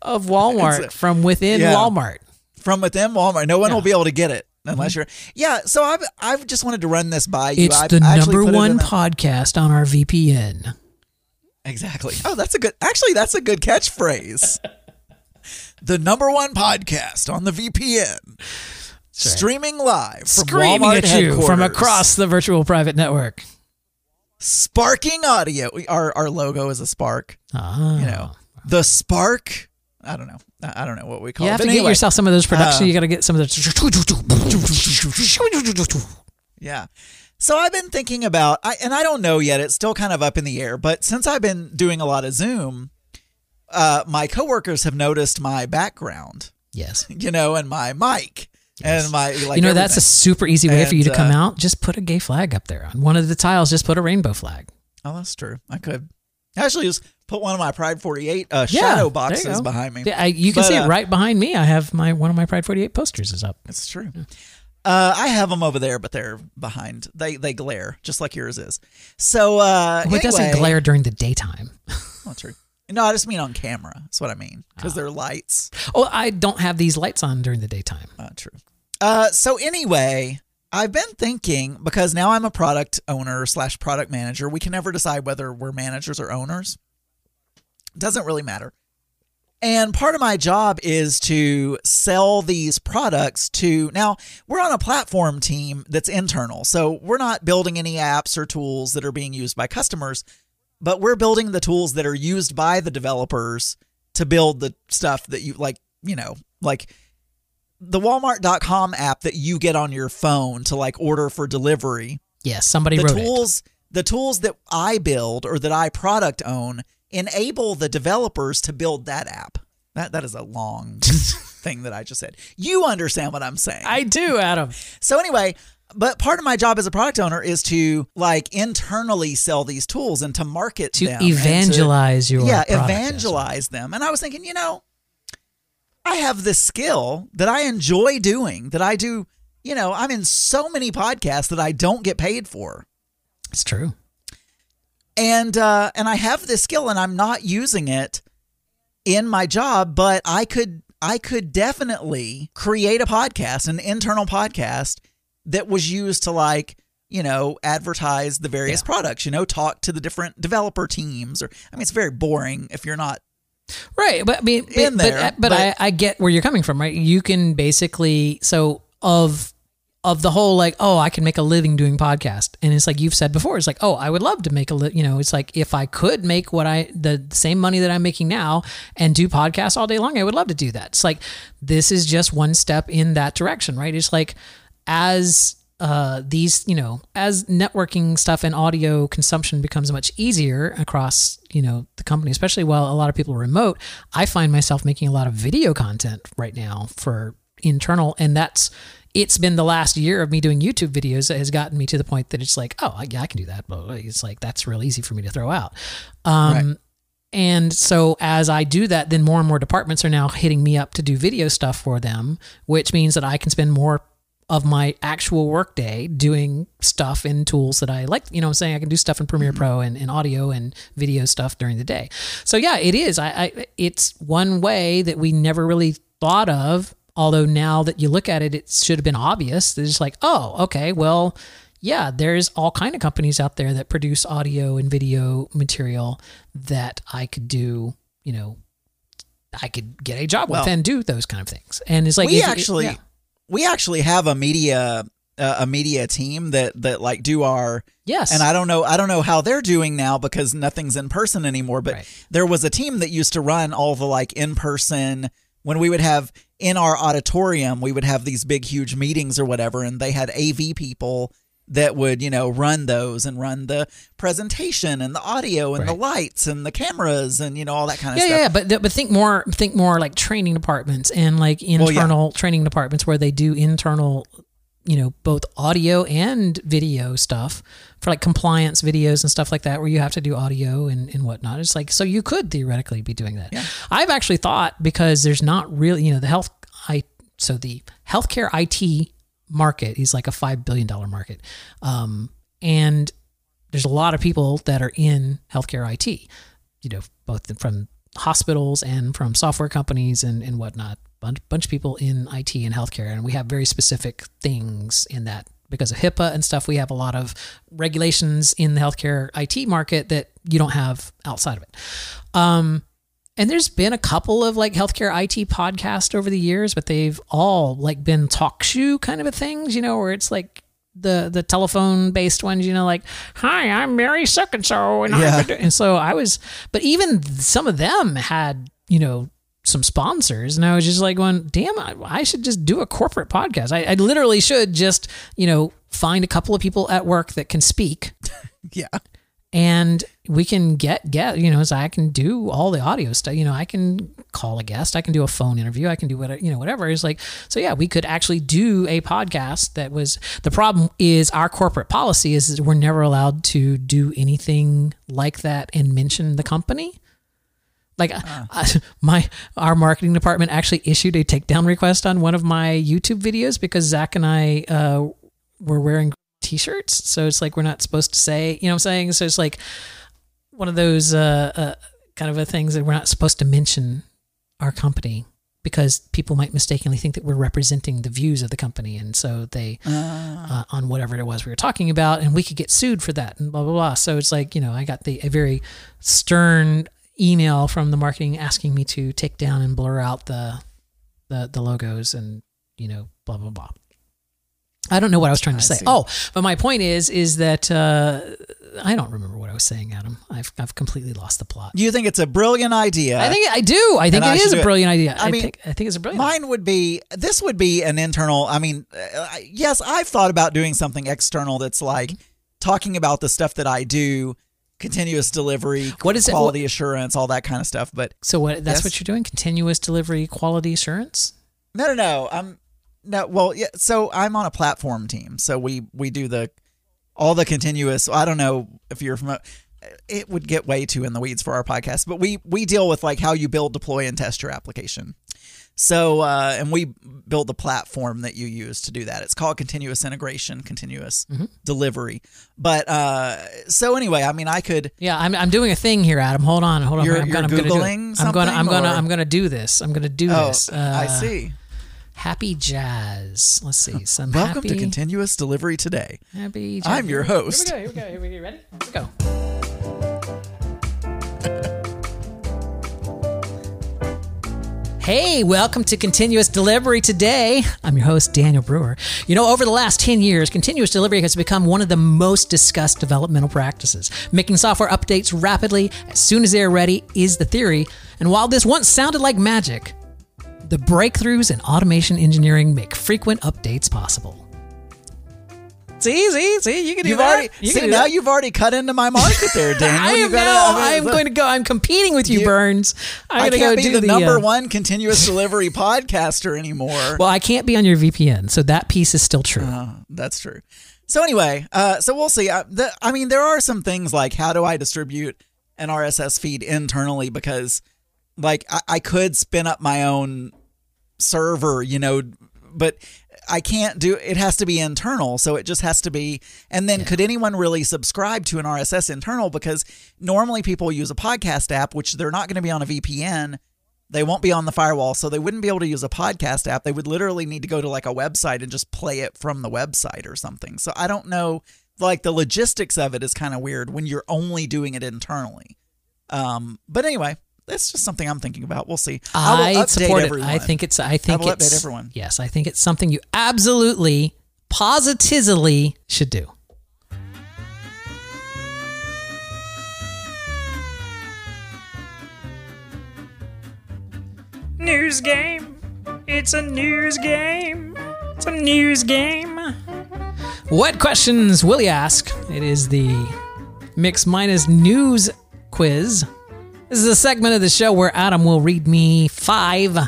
Of Walmart, from within Walmart. From within Walmart. No one will be able to get it unless mm-hmm. you're... Yeah, so I've just wanted to run this by you. It's the #1 podcast on our VPN. Exactly. Oh, that's a good catchphrase. The number one podcast on the VPN. Sure. Streaming live from Screaming Walmart at you from across the virtual private network. Sparking audio. Our logo is a spark. Oh. You know, the spark. I don't know what we call it. You have to get yourself some of those production. You got to get some of those. Yeah. So I've been thinking about, and I don't know yet. It's still kind of up in the air. But since I've been doing a lot of Zoom, my coworkers have noticed my background. Yes. You know, and my mic. Yes. And my, like, you know, everything. That's a super easy way for you to come out. Just put a gay flag up there on one of the tiles. Just put a rainbow flag. Oh, that's true. I could actually just put one of my Pride 48 shadow boxes behind me. Yeah, you can see it right behind me. I have one of my Pride 48 posters is up. It's true. Yeah. I have them over there, but they're behind. They glare just like yours is. So it doesn't glare during the daytime. Not true. No, I just mean on camera. That's what I mean, because they're lights. Oh, I don't have these lights on during the daytime. True. So anyway, I've been thinking, because now I'm a product owner / product manager. We can never decide whether we're managers or owners. Doesn't really matter. And part of my job is to sell these products to, now we're on a platform team that's internal. So we're not building any apps or tools that are being used by customers. But we're building the tools that are used by the developers to build the stuff that you like, you know, like the Walmart.com app that you get on your phone to like order for delivery. Yes, somebody wrote it. The tools that I build or that I product own enable the developers to build that app. That is a long thing that I just said. You understand what I'm saying. I do, Adam. So anyway, but part of my job as a product owner is to like internally sell these tools and to market them. To evangelize your product. Yeah, evangelize them. And I was thinking, you know, I have this skill that I enjoy doing, that I do, you know, I'm in so many podcasts that I don't get paid for. It's true. And I have this skill and I'm not using it in my job, but I could definitely create a podcast, an internal podcast that was used to, like, you know, advertise the various products, you know, talk to the different developer teams. Or, I mean, it's very boring if you're not right. But I mean, in there. But I get where you're coming from, right? You can basically, so of the whole, like, oh, I can make a living doing podcast. And it's like you've said before, it's like, oh, I would love to make you know, it's like if I could make the same money that I'm making now and do podcasts all day long, I would love to do that. It's like, this is just one step in that direction, right? It's like, as these, you know, as networking stuff and audio consumption becomes much easier across, you know, the company, especially while a lot of people are remote, I find myself making a lot of video content right now for internal. And it's been the last year of me doing YouTube videos that has gotten me to the point that it's like, oh, I can do that. But it's like, that's real easy for me to throw out. Right. And so as I do that, then more and more departments are now hitting me up to do video stuff for them, which means that I can spend more of my actual workday doing stuff in tools that I like, you know what I'm saying? I can do stuff in Premiere Pro and audio and video stuff during the day. So yeah, it is. It's one way that we never really thought of, although now that you look at it, it should have been obvious. It's like, oh, okay, well, yeah, there's all kind of companies out there that produce audio and video material that I could do, you know, I could get a job with and do those kind of things. And it's like, we actually have a media team that like do our and I don't know how they're doing now because nothing's in person anymore. But There was a team that used to run all the like in person, when we would have in our auditorium, we would have these big huge meetings or whatever, and they had AV people that would, you know, run those and run the presentation and the audio and the lights and the cameras and, you know, all that kind of stuff. Yeah, but think more like training departments and like internal training departments where they do internal, you know, both audio and video stuff for like compliance videos and stuff like that, where you have to do audio and whatnot. It's like, so you could theoretically be doing that. Yeah. I've actually thought, because there's not really, you know, the healthcare IT market is like a $5 billion market. And there's a lot of people that are in healthcare IT, you know, both from hospitals and from software companies and whatnot, bunch of people in IT and healthcare. And we have very specific things in that because of HIPAA and stuff, we have a lot of regulations in the healthcare IT market that you don't have outside of it. And there's been a couple of like healthcare IT podcasts over the years, but they've all like been talk show kind of things, you know, where it's like the telephone based ones, you know, like, hi, I'm Mary Suck and So. And so I was, but even some of them had, you know, some sponsors, and I was just like going, damn, I should just do a corporate podcast. I literally should just, you know, find a couple of people at work that can speak. Yeah. And we can get, you know, so I can do all the audio stuff, you know, I can call a guest, I can do a phone interview, I can do whatever, you know, whatever. It's like, so yeah, we could actually do a podcast. That was the problem, is our corporate policy is we're never allowed to do anything like that and mention the company. Like our marketing department actually issued a takedown request on one of my YouTube videos because Zach and I were wearing t-shirts. So it's like, we're not supposed to say, you know what I'm saying? So it's like one of those kind of things that we're not supposed to mention our company because people might mistakenly think that we're representing the views of the company. And so they, on whatever it was we were talking about, and we could get sued for that and blah, blah, blah. So it's like, you know, I got a very stern email from the marketing asking me to take down and blur out the logos and, you know, blah, blah, blah. I don't know what I was trying to say. Oh, but my point is that I don't remember what I was saying, Adam. I've completely lost the plot. You think it's a brilliant idea? I think I do. I think it is a brilliant idea. I think it's a brilliant idea. Mine would be, this would be an internal, I mean, yes, I've thought about doing something external that's like talking about the stuff that I do, continuous delivery, quality assurance, all that kind of stuff. But so what? That's what you're doing? Continuous delivery, quality assurance? No. No, well, yeah. So I'm on a platform team, so we do all the continuous. I don't know if you're from. It would get way too in the weeds for our podcast, but we deal with like how you build, deploy, and test your application. So and we build the platform that you use to do that. It's called continuous integration, continuous delivery. But so anyway, I mean, I could. Yeah, I'm doing a thing here, Adam. Hold on. You're Googling something. I'm gonna do this. I'm gonna do this. I see. Happy Jazz. Let's see. Welcome to Continuous Delivery Today. Happy Jazz. I'm your host. Here we go. Ready? Let's go. Hey, welcome to Continuous Delivery Today. I'm your host, Daniel Brewer. You know, over the last 10 years, continuous delivery has become one of the most discussed developmental practices. Making software updates rapidly, as soon as they're ready, is the theory. And while this once sounded like magic, the breakthroughs in automation engineering make frequent updates possible. See, you can do you've that. You've already cut into my market there, Daniel. I'm competing with you, Burns. I can't be the number one continuous delivery podcaster anymore. Well, I can't be on your VPN, so that piece is still true. That's true. So anyway, so we'll see. There are some things like how do I distribute an RSS feed internally, because like I could spin up my own server, you know, but I can't do it. Has to be internal. So it just has to be. And then could anyone really subscribe to an RSS internal? Because normally people use a podcast app, which they're not going to be on a VPN. They won't be on the firewall. So they wouldn't be able to use a podcast app. They would literally need to go to like a website and just play it from the website or something. So I don't know, like the logistics of it is kind of weird when you're only doing it internally. But anyway. That's just something I'm thinking about. We'll see. I support it. I will update everyone. Yes, I think it's something you absolutely, positively should do. News game. It's a news game. It's a news game. What questions will you ask? It is the Mixed Minus News Quiz. This is a segment of the show where Adam will read me 5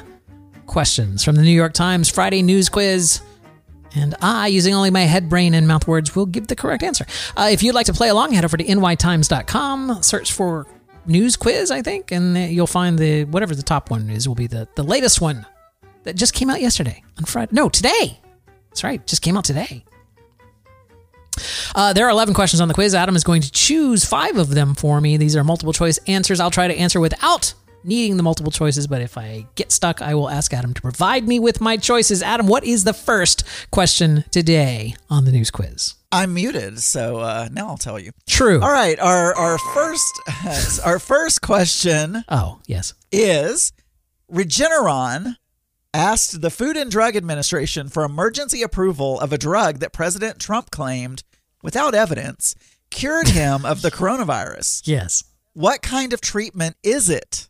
questions from the New York Times Friday news quiz, and I, using only my head, brain, and mouth words, will give the correct answer. If you'd like to play along, head over to nytimes.com, search for news quiz, I think, and you'll find whatever the top one is will be the latest one that just came out yesterday on Friday. No, today. That's right. Just came out today. There are 11 questions on the quiz. Adam is going to choose 5 of them for me. These are multiple choice answers. I'll try to answer without needing the multiple choices, but if I get stuck, I will ask Adam to provide me with my choices. Adam, what is the first question today on the news quiz? I'm muted, so now I'll tell you. True. All right, our first question. Oh, yes. Is Regeneron asked the Food and Drug Administration for emergency approval of a drug that President Trump claimed, without evidence, cured him of the coronavirus. Yes. What kind of treatment is it?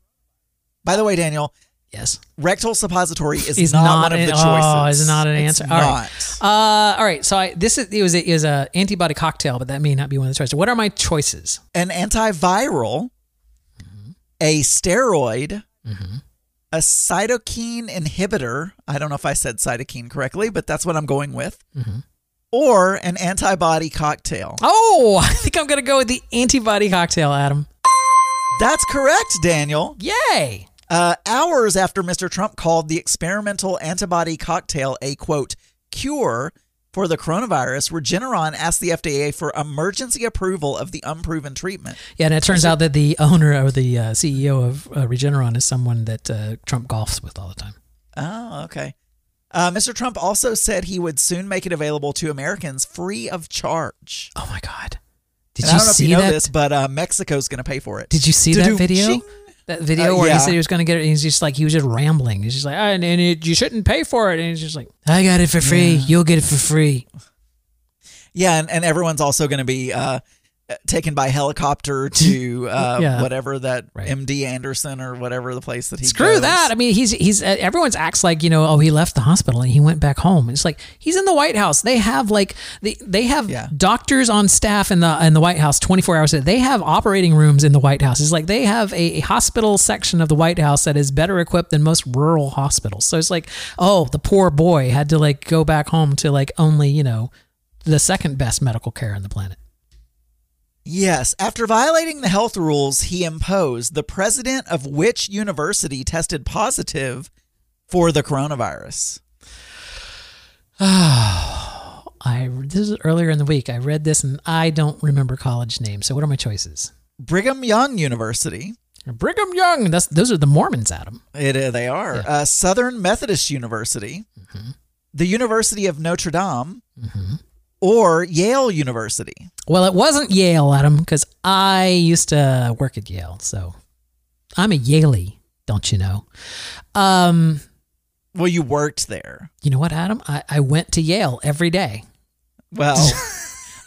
By the way, Daniel. Yes. Rectal suppository is not one of the choices. Oh, is not an answer. It's all not. Right. All right. So it was an antibiotic cocktail, but that may not be one of the choices. What are my choices? An antiviral, mm-hmm. a steroid, mm-hmm. a cytokine inhibitor. I don't know if I said cytokine correctly, but that's what I'm going with. Mm-hmm. Or an antibody cocktail. Oh, I think I'm going to go with the antibody cocktail, Adam. That's correct, Daniel. Yay. Hours after Mr. Trump called the experimental antibody cocktail a, quote, cure for the coronavirus, Regeneron asked the FDA for emergency approval of the unproven treatment. Yeah, and it turns out that the owner or the CEO of Regeneron is someone that Trump golfs with all the time. Oh, okay. Mr. Trump also said he would soon make it available to Americans free of charge. Oh, my God. I don't know if you know this, but Mexico's going to pay for it. Did you see that video? That video where he said he was going to get it, and he was just rambling. He's just like, you shouldn't pay for it. And he's just like, I got it for free. Yeah. You'll get it for free. Yeah, and everyone's also going to be taken by helicopter to whatever that right. MD Anderson or whatever the place that he goes. That. I mean, he's everyone's acts like, he left the hospital and he went back home. It's like he's in the White House. They have doctors on staff in the White House 24 hours a day. They have operating rooms in the White House. It's like they have a hospital section of the White House that is better equipped than most rural hospitals. So it's like, oh, the poor boy had to go back home to only, the second best medical care on the planet. Yes. After violating the health rules he imposed, the president of which university tested positive for the coronavirus? Oh, this is earlier in the week. I read this and I don't remember college names. So what are my choices? Brigham Young University. Brigham Young. Those are the Mormons, Adam. They are. Yeah. Southern Methodist University. Mm-hmm. The University of Notre Dame. Mm-hmm. Or Yale University. Well, it wasn't Yale, Adam, because I used to work at Yale, so I'm a Yaley, don't you know? Well, you worked there. You know what, Adam? I went to Yale every day. Well,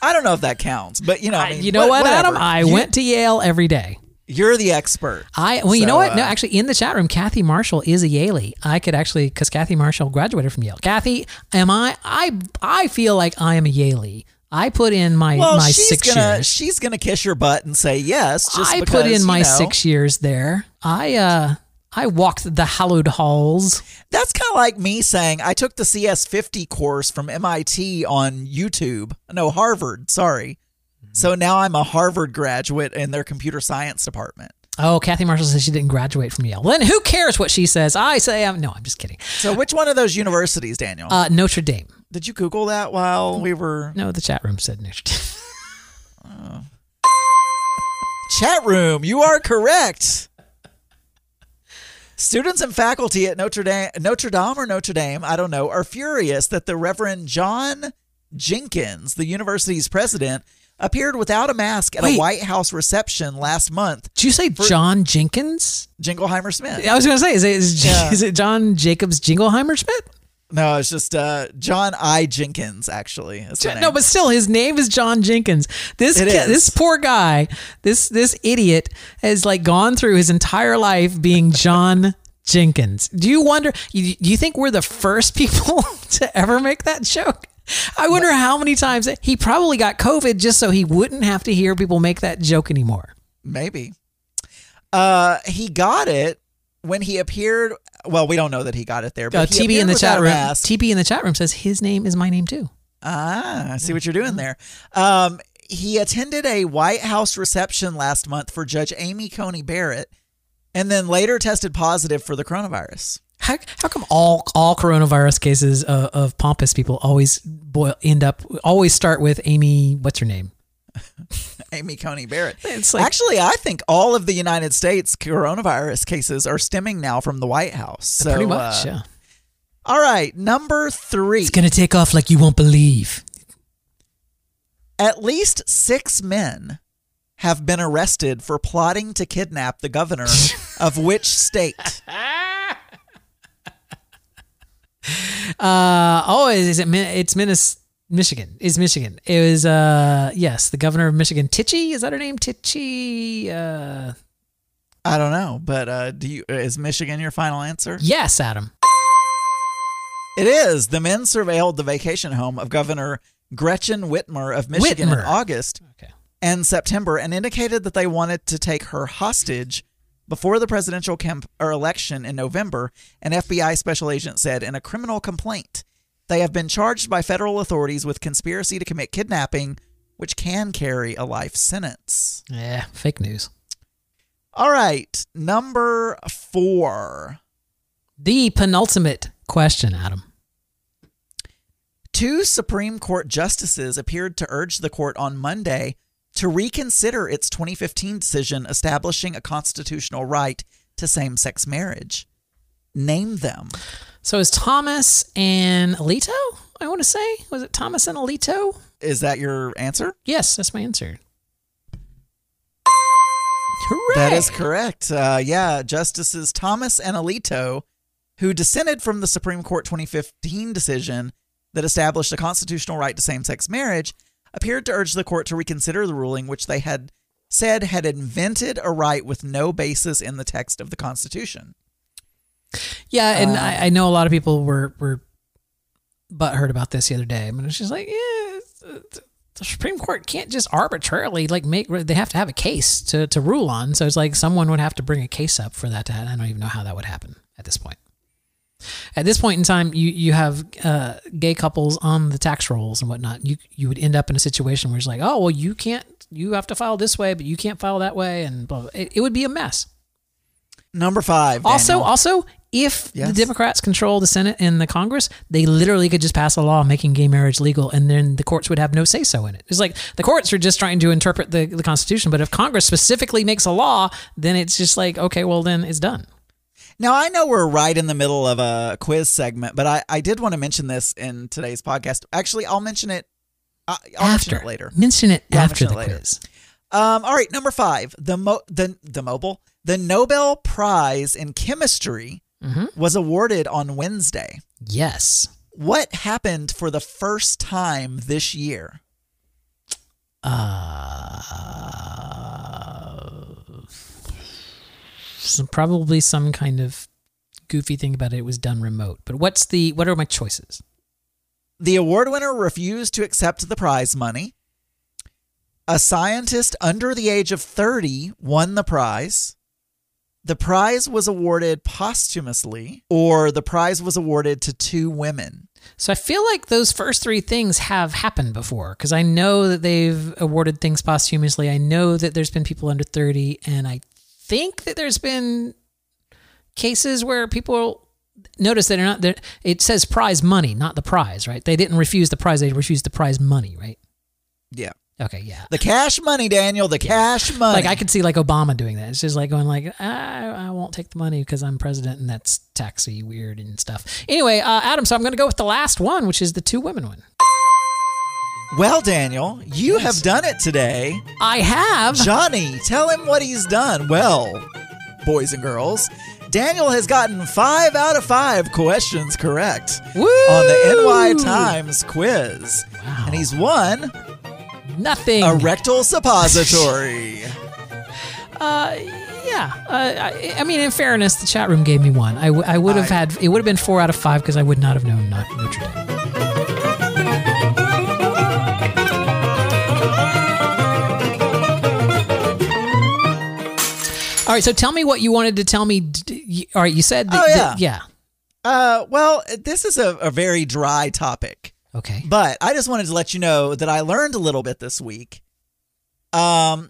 I don't know if that counts, but Adam? I went to Yale every day. You're the expert. You know what? No, actually, in the chat room, Kathy Marshall is a Yaley. I could actually, because Kathy Marshall graduated from Yale. Kathy, I feel like I am a Yaley. I put in my 6 years. She's gonna kiss your butt and say yes. Just I because, put in my 6 years there. I walked the hallowed halls. That's kind of like me saying I took the CS50 course from MIT on YouTube. No, Harvard. Sorry. So now I'm a Harvard graduate in their computer science department. Oh, Kathy Marshall says she didn't graduate from Yale. Then who cares what she says? I say I'm just kidding. So which one of those universities, Daniel? Notre Dame. Did you Google that while we were? No, the chat room said Notre Dame. Chat room, you are correct. Students and faculty at Notre Dame, I don't know, are furious that the Reverend John Jenkins, the university's president, appeared without a mask at a White House reception last month. Did you say John Jenkins? Jingleheimer Smith. I was going to say, is it John Jacobs Jingleheimer Smith? No, it's just John I. Jenkins, actually. No, but still, his name is John Jenkins. This poor guy, this idiot, has gone through his entire life being John Jenkins. Do you wonder, do you think we're the first people to ever make that joke? I wonder how many times he probably got COVID just so he wouldn't have to hear people make that joke anymore. Maybe. He got it when he appeared. Well, we don't know that he got it there. But TB in the chat room. TB in the chat room says his name is my name too. I see what you're doing there. He attended a White House reception last month for Judge Amy Coney Barrett, and then later tested positive for the coronavirus. How come all coronavirus cases of pompous people always start with Amy? What's her name? Amy Coney Barrett. Actually, I think all of the United States coronavirus cases are stemming now from the White House. So, pretty much, yeah. All right, number 3. It's going to take off like you won't believe. At least 6 men have been arrested for plotting to kidnap the governor of which state? Michigan. It was, yes, the governor of Michigan. Tichy? Is that her name? Tichy? I don't know, but is Michigan your final answer? Yes, Adam. It is. The men surveilled the vacation home of Governor Gretchen Whitmer of Michigan in August and September and indicated that they wanted to take her hostage before the presidential election in November, an FBI special agent said in a criminal complaint. They have been charged by federal authorities with conspiracy to commit kidnapping, which can carry a life sentence. Yeah, fake news. All right, number 4. The penultimate question, Adam. 2 Supreme Court justices appeared to urge the court on Monday to reconsider its 2015 decision establishing a constitutional right to same-sex marriage. Name them. So is Thomas and Alito, I want to say? Was it Thomas and Alito? Is that your answer? Yes, that's my answer. Correct. That is correct. Yeah, Justices Thomas and Alito, who dissented from the Supreme Court 2015 decision that established a constitutional right to same-sex marriage, appeared to urge the court to reconsider the ruling, which they had said had invented a right with no basis in the text of the Constitution. Yeah, and I know a lot of people were butthurt about this the other day. I mean, it's just like, yeah, the Supreme Court can't just arbitrarily they have to have a case to rule on. So it's like someone would have to bring a case up for that to happen. I don't even know how that would happen at this point. At this point in time, you have gay couples on the tax rolls and whatnot. You would end up in a situation where it's like, oh, well, you have to file this way, but you can't file that way, and blah, blah. It would be a mess. Number 5. Daniel. Also, if the Democrats control the Senate and the Congress, they literally could just pass a law making gay marriage legal, and then the courts would have no say-so in it. It's like the courts are just trying to interpret the Constitution, but if Congress specifically makes a law, then it's just like, okay, well, then it's done. Now, I know we're right in the middle of a quiz segment, but I did want to mention this in today's podcast. Actually, I'll mention it. I'll mention it later. Mention it after the quiz. All right, number 5. The Nobel Prize in Chemistry was awarded on Wednesday. Yes. What happened for the first time this year? Probably some kind of goofy thing about it. It was done remote. But what are my choices? The award winner refused to accept the prize money. A scientist under the age of 30 won the prize. The prize was awarded posthumously, or the prize was awarded to 2 women. So I feel like those first 3 things have happened before, because I know that they've awarded things posthumously. I know that there's been people under 30, and I think that there's been cases where people notice that it says prize money, not the prize, right? They didn't refuse the prize. They refused the prize money, right? Yeah. Okay, yeah. The cash money, Daniel, cash money. Like, I could see, like, Obama doing that. It's just, like, going, like, I won't take the money because I'm president and that's taxy weird and stuff. Anyway, Adam, so I'm going to go with the last one, which is the 2 women one. Well, Daniel, you have done it today. I have. Johnny, tell him what he's done. Well, boys and girls, Daniel has gotten 5 out of 5 questions correct on the NY Times quiz. Wow. And he's won... nothing. A rectal suppository. Yeah. I mean, in fairness, the chat room gave me 1. I would have had... It would have been 4 out of 5 because I would not have known not Notre Dame. All right, so tell me what you wanted to tell me. All right, you said... well, this is a very dry topic. Okay. But I just wanted to let you know that I learned a little bit this week So,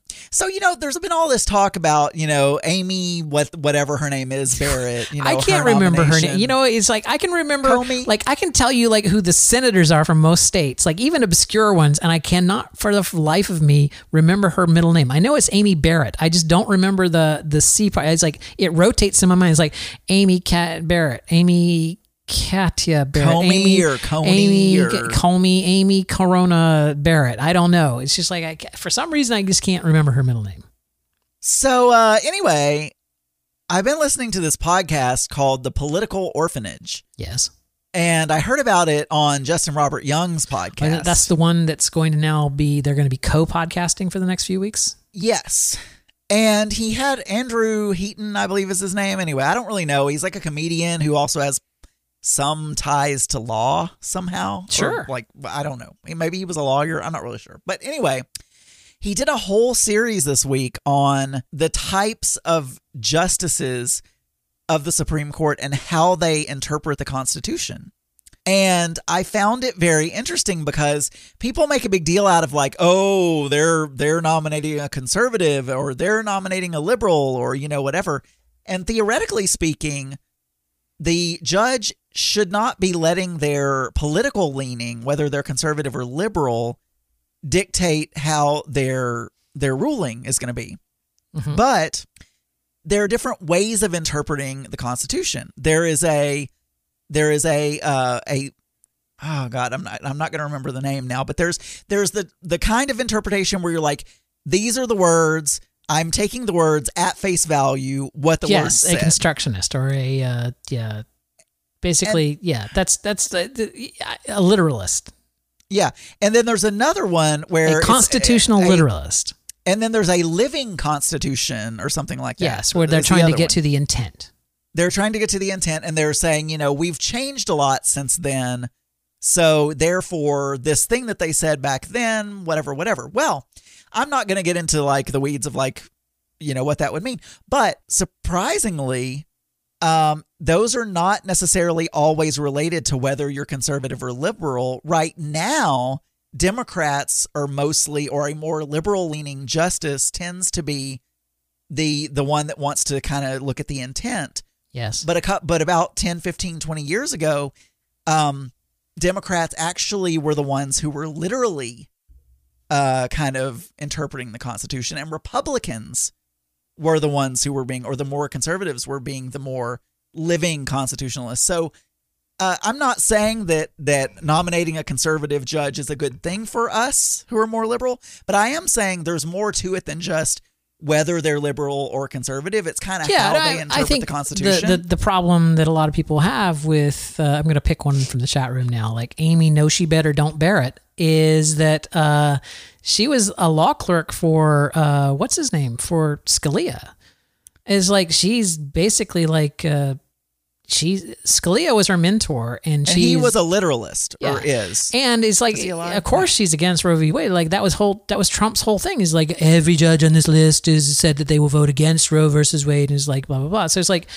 you know, there's been all this talk about, you know, Amy, whatever her name is, Barrett. You know, I can't remember her name. You know, it's like, I can remember, Comey. Like, I can tell you, like, who the senators are from most states, like even obscure ones. And I cannot for the life of me remember her middle name. I know it's Amy Barrett. I just don't remember the C part. It's like, it rotates in my mind. It's like Amy Cat Barrett, Amy Katia Barrett, Comey, Amy Corona Barrett. I don't know. It's just like, for some reason, I just can't remember her middle name. So anyway, I've been listening to this podcast called The Political Orphanage. Yes. And I heard about it on Justin Robert Young's podcast. That's the one that's going to now be, they're going to be co-podcasting for the next few weeks? Yes. And he had Andrew Heaton, I believe is his name. Anyway, I don't really know. He's like a comedian who also has some ties to law somehow. Sure. Or like, I don't know. Maybe he was a lawyer. I'm not really sure. But anyway, he did a whole series this week on the types of justices of the Supreme Court and how they interpret the Constitution. And I found it very interesting because people make a big deal out of like, oh, they're nominating a conservative or they're nominating a liberal or, you know, whatever. And theoretically speaking, the judge should not be letting their political leaning, whether they're conservative or liberal, dictate how their ruling is going to be. Mm-hmm. But there are different ways of interpreting the Constitution. There is a oh God, I'm not going to remember the name now, but there's the kind of interpretation where you're like, these are the words. I'm taking the words at face value, what the words said. Yes, a constructionist or a, yeah, basically, and, yeah, that's a literalist. Yeah, and then there's another one where a constitutional literalist. And then there's a living constitution or something like that. Yes, where they're trying to get to the intent. They're trying to get to the intent, and they're saying, you know, we've changed a lot since then, so therefore this thing that they said back then, whatever. Well, I'm not going to get into like the weeds of like, you know, what that would mean. But surprisingly, those are not necessarily always related to whether you're conservative or liberal. Right now, Democrats are mostly, or a more liberal leaning justice tends to be the one that wants to kind of look at the intent. Yes. But about 10, 15, 20 years ago, Democrats actually were the ones who were literally kind of interpreting the Constitution, and Republicans were the ones who were being, or the more conservatives were being the more living constitutionalists. So I'm not saying that nominating a conservative judge is a good thing for us who are more liberal, but I am saying there's more to it than just whether they're liberal or conservative. It's kind of how they interpret the Constitution. The problem that a lot of people have with, I'm going to pick one from the chat room now, like Amy knows she better don't bear it, is that she was a law clerk for, what's his name, for Scalia. It's like, she's basically like, Scalia was her mentor. And he was a literalist, yeah. Or is. And it's like, of course she's against Roe v. Wade. Like that was Trump's whole thing. He's like, every judge on this list is said that they will vote against Roe versus Wade. And it's like, blah, blah, blah. So it's like,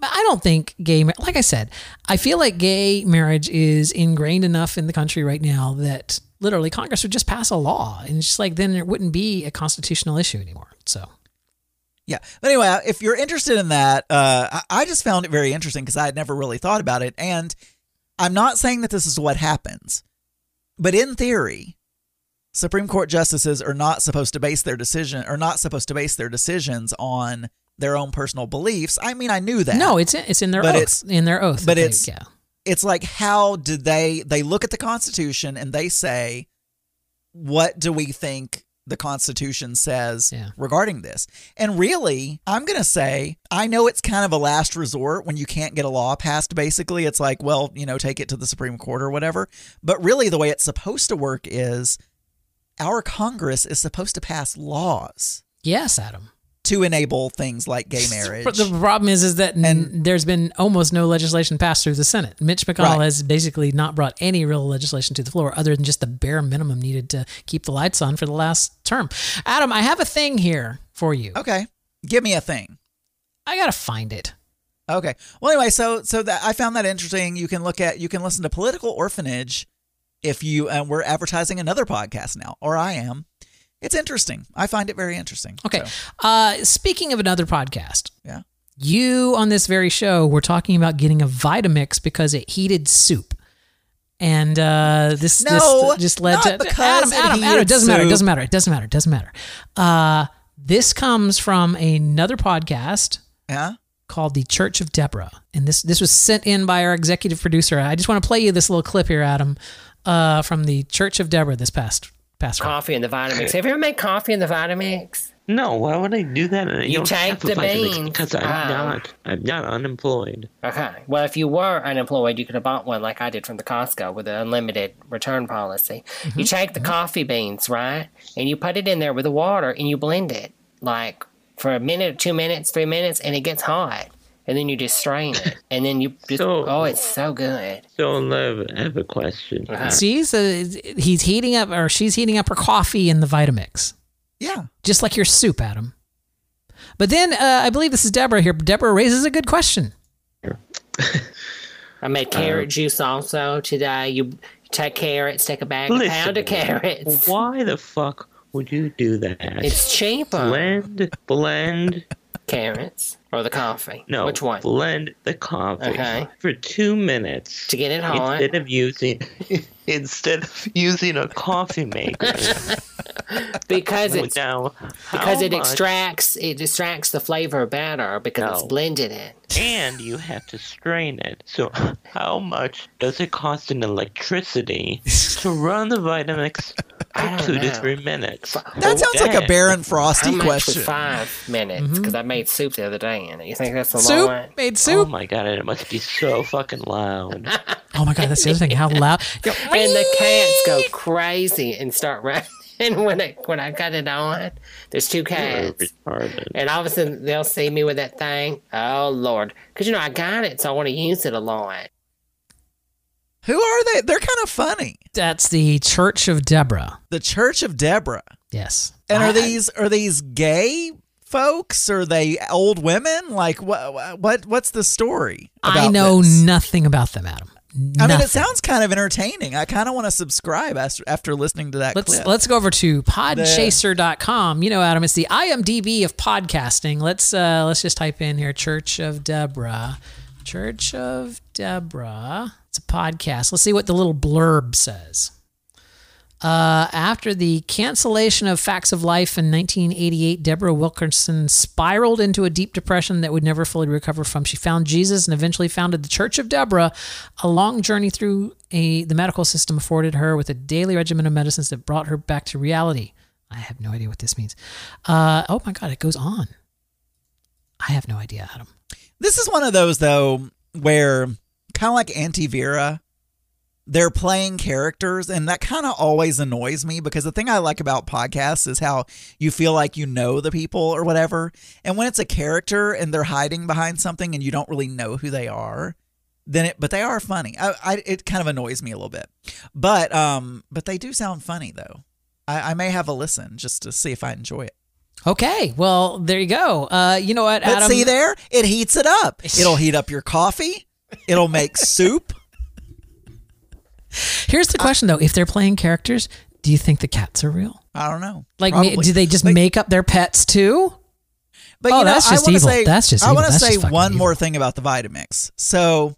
I don't think like I said, I feel like gay marriage is ingrained enough in the country right now that literally Congress would just pass a law and just like, then it wouldn't be a constitutional issue anymore. So, yeah. But anyway, if you're interested in that, I just found it very interesting because I had never really thought about it. And I'm not saying that this is what happens, but in theory, Supreme Court justices are not supposed to base their decision on their own personal beliefs. I mean, I knew that. No, it's in their oath. But it's like, how do they look at the Constitution and they say, what do we think the Constitution says regarding this? And really, I'm going to say, I know it's kind of a last resort when you can't get a law passed, basically. It's like, well, you know, take it to the Supreme Court or whatever. But really the way it's supposed to work is our Congress is supposed to pass laws. Yes, Adam. To enable things like gay marriage. The problem is that there's been almost no legislation passed through the Senate. Mitch McConnell has basically not brought any real legislation to the floor other than just the bare minimum needed to keep the lights on for the last term. Adam, I have a thing here for you. Okay. Give me a thing. I got to find it. Okay. Well, anyway, so that I found that interesting. You can listen to Political Orphanage if you, and we're advertising another podcast now, or I am. it's interesting. I find it very interesting. Okay. So. Speaking of another podcast. Yeah. You, on this very show, were talking about getting a Vitamix because it heated soup. And this just led to... Adam, it doesn't matter. This comes from another podcast called The Church of Deborah. And this was sent in by our executive producer. I just want to play you this little clip here, Adam, from The Church of Deborah this past coffee in the Vitamix. Have you ever made coffee in the Vitamix? No, why would I do that? You take the beans. Because I'm not unemployed. Okay. Well, if you were unemployed, you could have bought one like I did from the Costco with an unlimited return policy. Mm-hmm. You take the coffee beans, right? And you put it in there with the water and you blend it like for a minute, 2 minutes, 3 minutes, and it gets hot. And then you just strain it. And then you just, it's so good. So I have a question. Uh-huh. See, so he's heating up, or she's heating up her coffee in the Vitamix. Yeah. Just like your soup, Adam. But then I believe this is Deborah here. Deborah raises a good question. Sure. I made carrot juice also today. You take carrots, take a bag, a pound of carrots. Why the fuck would you do that? It's cheaper. Blend. Carrots or the coffee? No. Which one? Blend the coffee for 2 minutes. To get it hot. Instead of using a coffee maker. because it extracts the flavor better because it's blended in. And you have to strain it. So how much does it cost in electricity to run the Vitamix for 2 to 3 minutes? That sounds like a Baron Frosty question. 5 minutes because I made soup the other day in it. You think that's a long one? Made soup? Oh my god, it must be so fucking loud. Oh my god, that's the other thing. How loud! And the cats go crazy and start running. And when I got it on, there's two cats. And all of a sudden, they'll see me with that thing. Oh, Lord. Because, I got it, so I want to use it a lot. Who are they? They're kind of funny. That's the Church of Deborah. The Church of Deborah. Yes. And are these gay folks? Are they old women? Like, what's the story about I know this? Nothing about them, Adam. Nothing. I mean, it sounds kind of entertaining. I kind of want to subscribe after listening to that clip. Let's go over to podchaser.com. Adam, it's the IMDb of podcasting. Let's just type in here, Church of Deborah. Church of Deborah. It's a podcast. Let's see what the little blurb says. After the cancellation of Facts of Life in 1988, Deborah Wilkerson spiraled into a deep depression that would never fully recover from. She found Jesus and eventually founded the Church of Deborah. A long journey through the medical system afforded her with a daily regimen of medicines that brought her back to reality. I have no idea what this means. Oh my God, it goes on. I have no idea, Adam. This is one of those, though, where kind of like Auntie Vera, they're playing characters, and that kind of always annoys me because the thing I like about podcasts is how you feel like you know the people or whatever. And when it's a character and they're hiding behind something and you don't really know who they are, but they are funny. It kind of annoys me a little bit, but they do sound funny though. I may have a listen just to see if I enjoy it. Okay, well there you go. You know what, Adam? But see there, it heats it up. It'll heat up your coffee. It'll make soup. Here's the question, though. If they're playing characters, do you think the cats are real? I don't know. Like, do they just make up their pets, too? But that's just evil. That's just evil. I want to say one more thing about the Vitamix. So,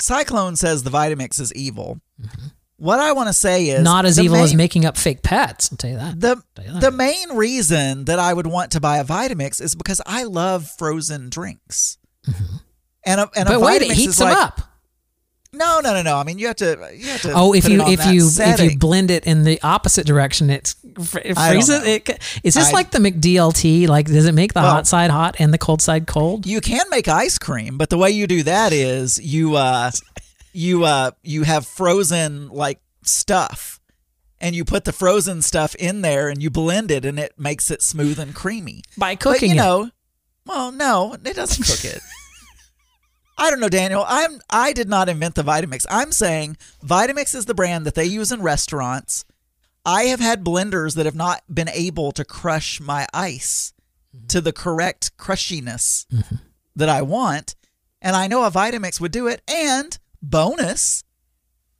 Cyclone says the Vitamix is evil. Mm-hmm. What I want to say is... Not as evil as making up fake pets, I'll tell you that. The main reason that I would want to buy a Vitamix is because I love frozen drinks. Mm-hmm. But wait, it heats them up. No. I mean, you have to. Oh, if you blend it in the opposite direction, it freezes. Is this like the McDLT? Like, does it make the hot side hot and the cold side cold? You can make ice cream, but the way you do that is you have frozen like stuff, and you put the frozen stuff in there, and you blend it, and it makes it smooth and creamy by cooking. But, no, it doesn't cook it. I don't know, Daniel. I did not invent the Vitamix. I'm saying Vitamix is the brand that they use in restaurants. I have had blenders that have not been able to crush my ice to the correct crushiness that I want. And I know a Vitamix would do it. And bonus,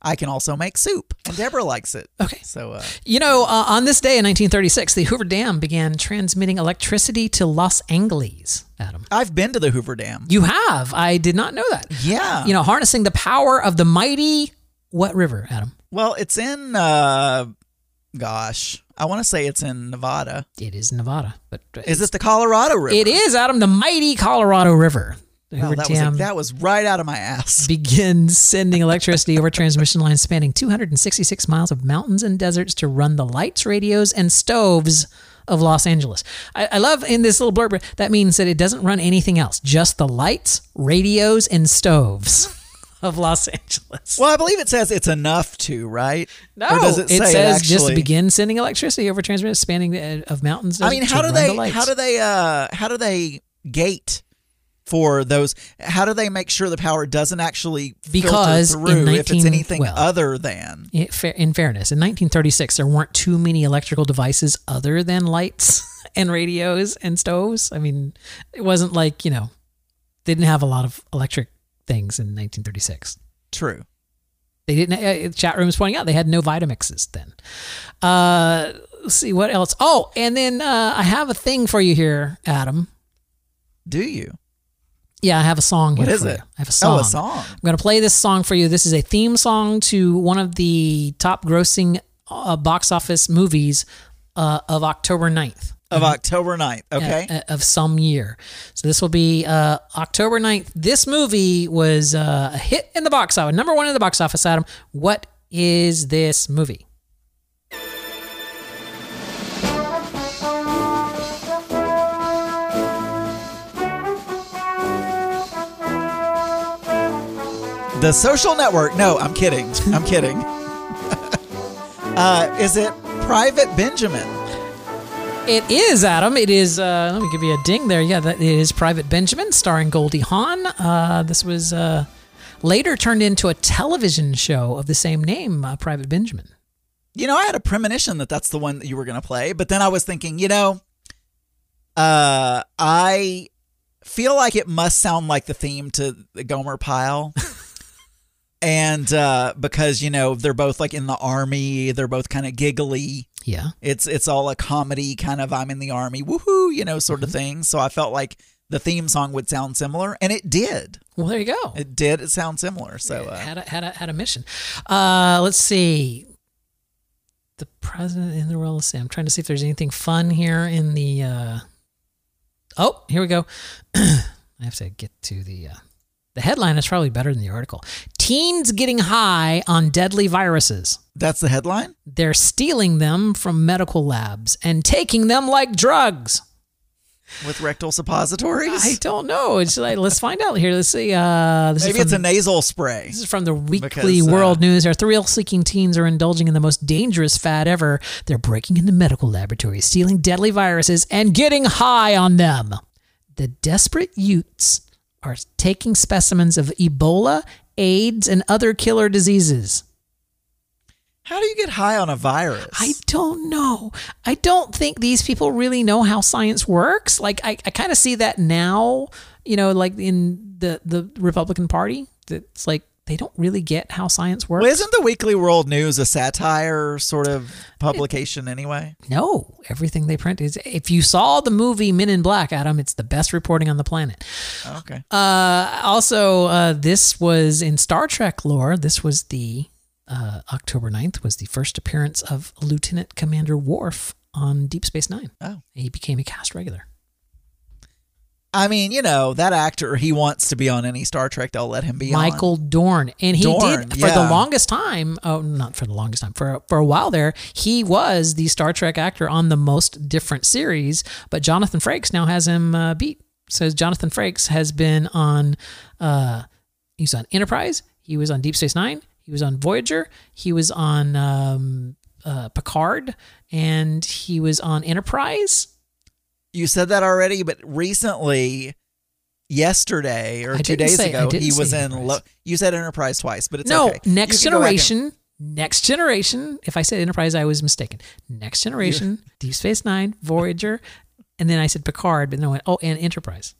I can also make soup, and Deborah likes it. Okay. So, on this day in 1936, the Hoover Dam began transmitting electricity to Los Angeles, Adam. I've been to the Hoover Dam. You have? I did not know that. Yeah. Harnessing the power of the mighty, what river, Adam? Well, it's in, I want to say it's in Nevada. It is Nevada. But is it the Colorado River? It is, Adam, the mighty Colorado River. Wow, that was right out of my ass. Begin sending electricity over transmission lines spanning 266 miles of mountains and deserts to run the lights, radios, and stoves of Los Angeles. I love in this little blurb, that means that it doesn't run anything else, just the lights, radios, and stoves of Los Angeles. Well, I believe it says it's enough to, right? No, or does it says just begin sending electricity over transmission spanning of mountains. I mean, how do they gate for those? How do they make sure the power doesn't actually filter through if it's anything other than? In fairness, in 1936, there weren't too many electrical devices other than lights and radios and stoves. I mean, it wasn't like, they didn't have a lot of electric things in 1936. True. They didn't, chat room is pointing out, they had no Vitamixes then. Let's see, what else? Oh, and then I have a thing for you here, Adam. Do you? Yeah, I have a song here. What is it? I have a song. Oh, a song. I'm going to play this song for you. This is a theme song to one of the top grossing box office movies of October 9th. Of October 9th, okay. Of some year. So this will be October 9th. This movie was a hit in the box office. Number one in the box office, Adam. What is this movie? The Social Network. No, I'm kidding. I'm kidding. Is it Private Benjamin? It is, Adam. It is, let me give you a ding there. Yeah, that is Private Benjamin, starring Goldie Hawn. This was later turned into a television show of the same name, Private Benjamin. I had a premonition that that's the one that you were going to play, but then I was thinking, I feel like it must sound like the theme to the Gomer Pyle. And because, they're both like in the army, they're both kind of giggly. Yeah. It's all a comedy kind of I'm in the army, woohoo, sort of thing. So I felt like the theme song would sound similar, and it did. Well, there you go. It did. It sounds similar. So it had a mission. Let's see. The president in the role of Sam. I'm trying to see if there's anything fun here in the. Oh, here we go. I have to get to the. The headline is probably better than the article. Teens getting high on deadly viruses. That's the headline? They're stealing them from medical labs and taking them like drugs. With rectal suppositories? I don't know. It's like, let's find out here. Let's see. Maybe it's a nasal spray. This is from the Weekly World News. Our thrill-seeking teens are indulging in the most dangerous fad ever. They're breaking into medical laboratories, stealing deadly viruses, and getting high on them. The desperate youths are taking specimens of Ebola, AIDS, and other killer diseases. How do you get high on a virus? I don't know. I don't think these people really know how science works. Like, I kind of see that now, like in the Republican Party. It's like they don't really get how science works. Well, isn't the Weekly World News a satire sort of publication anyway? No. Everything they print is... If you saw the movie Men in Black, Adam, it's the best reporting on the planet. Okay. Also, this was in Star Trek lore. This was the... October 9th was the first appearance of Lieutenant Commander Worf on Deep Space Nine. Oh. He became a cast regular. I mean, that actor, he wants to be on any Star Trek, they'll let him be on. Michael Dorn. And he did for the longest time. Oh, not for the longest time. For a while there, he was the Star Trek actor on the most different series, but Jonathan Frakes now has him beat. So Jonathan Frakes has been on, he's on Enterprise, he was on Deep Space Nine, he was on Voyager, he was on Picard, and he was on Enterprise. You said that already, but recently, yesterday or 2 days ago, he was in... you said Enterprise twice, but it's okay. No, Next Generation. Next Generation. If I said Enterprise, I was mistaken. Next Generation, Deep Space Nine, Voyager, and then I said Picard, but then I went, and Enterprise.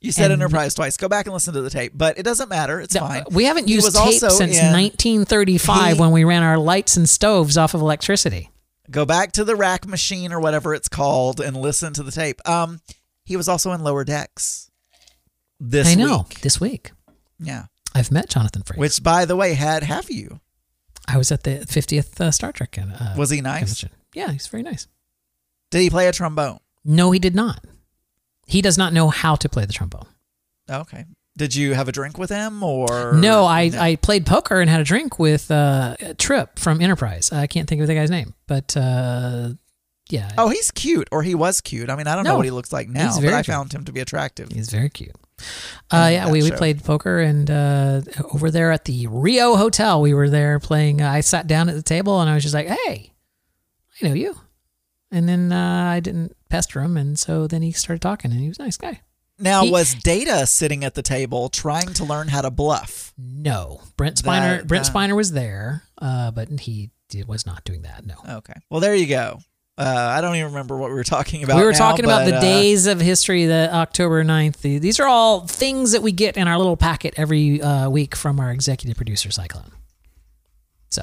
You said Enterprise twice. Go back and listen to the tape. But it doesn't matter. It's fine. We haven't used tape since 1935 when we ran our lights and stoves off of electricity. Go back to the rack machine or whatever it's called and listen to the tape. He was also in Lower Decks this week. I know. This week. Yeah. I've met Jonathan Frakes. Which, by the way, have you? I was at the 50th Star Trek. Was he nice? Convention. Yeah, he's very nice. Did he play a trombone? No, he did not. He does not know how to play the trombone. Okay. Did you have a drink with him or? No, I played poker and had a drink with Trip from Enterprise. I can't think of the guy's name, but yeah. Oh, he's cute, or he was cute. I mean, I don't know what he looks like now, but I found him to be attractive. He's very cute. Yeah, we played poker and over there at the Rio Hotel, we were there playing. I sat down at the table and I was just like, hey, I know you. And then I didn't pester him, and so then he started talking, and he was a nice guy. Now, was Data sitting at the table trying to learn how to bluff? No. Brent Spiner was there, but he was not doing that, no. Okay. Well, there you go. I don't even remember what we were talking about. We were talking about the days of history, the October 9th. These are all things that we get in our little packet every week from our executive producer, Cyclone. So,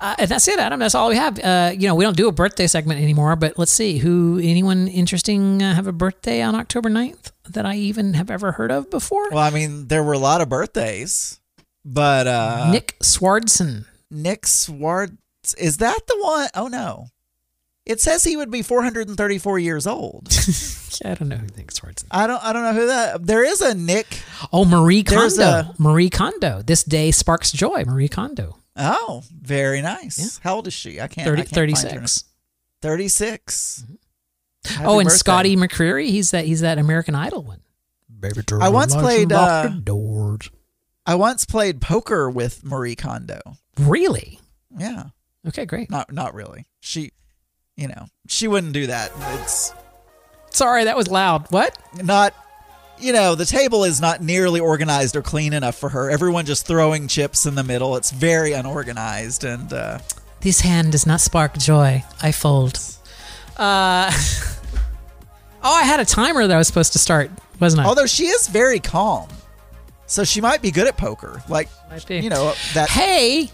and that's it, Adam. That's all we have. You know, we don't do a birthday segment anymore, but let's see. Anyone interesting have a birthday on October 9th that I even have ever heard of before? Well, I mean, there were a lot of birthdays, but... Nick Swardson. Nick Swardson. Is that the one? Oh, no. It says he would be 434 years old. I don't know who Nick Swardson is. I don't know who that... There is a Nick... Oh, Marie Kondo. Marie Kondo. This day sparks joy. Marie Kondo. Oh, very nice. Yeah. How old is she? I can't. 36. 36. Mm-hmm. Oh, and birthday. Scotty McCreery. He's that American Idol one. Baby, I once played. I once played poker with Marie Kondo. Really? Yeah. Okay, great. Not really. She, you know, she wouldn't do that. It's. Sorry, that was loud. What? Not. You know, the table is not nearly organized or clean enough for her. Everyone just throwing chips in the middle. It's very unorganized. And this hand does not spark joy. I fold. Oh, I had a timer that I was supposed to start, wasn't I? Although she is very calm. So she might be good at poker. Like, you know, that... Hey!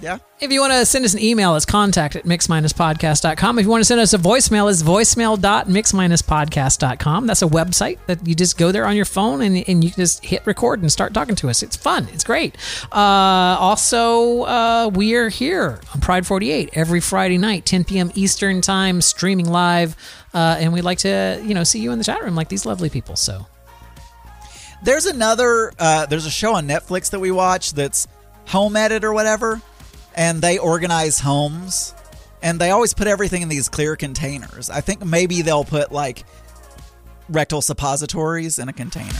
Yeah. If you want to send us an email, it's contact@mixminuspodcast.com. If you want to send us a voicemail, it's voicemail.mixminuspodcast.com. That's a website that you just go there on your phone and you just hit record and start talking to us. It's fun. It's great. Also, we are here on Pride 48 every Friday night, 10 p.m. Eastern time, streaming live. And we'd like to, you know, see you in the chat room like these lovely people. So there's a show on Netflix that we watch that's Home Edit or whatever. And they organize homes, and they always put everything in these clear containers. I think maybe they'll put, like, rectal suppositories in a container.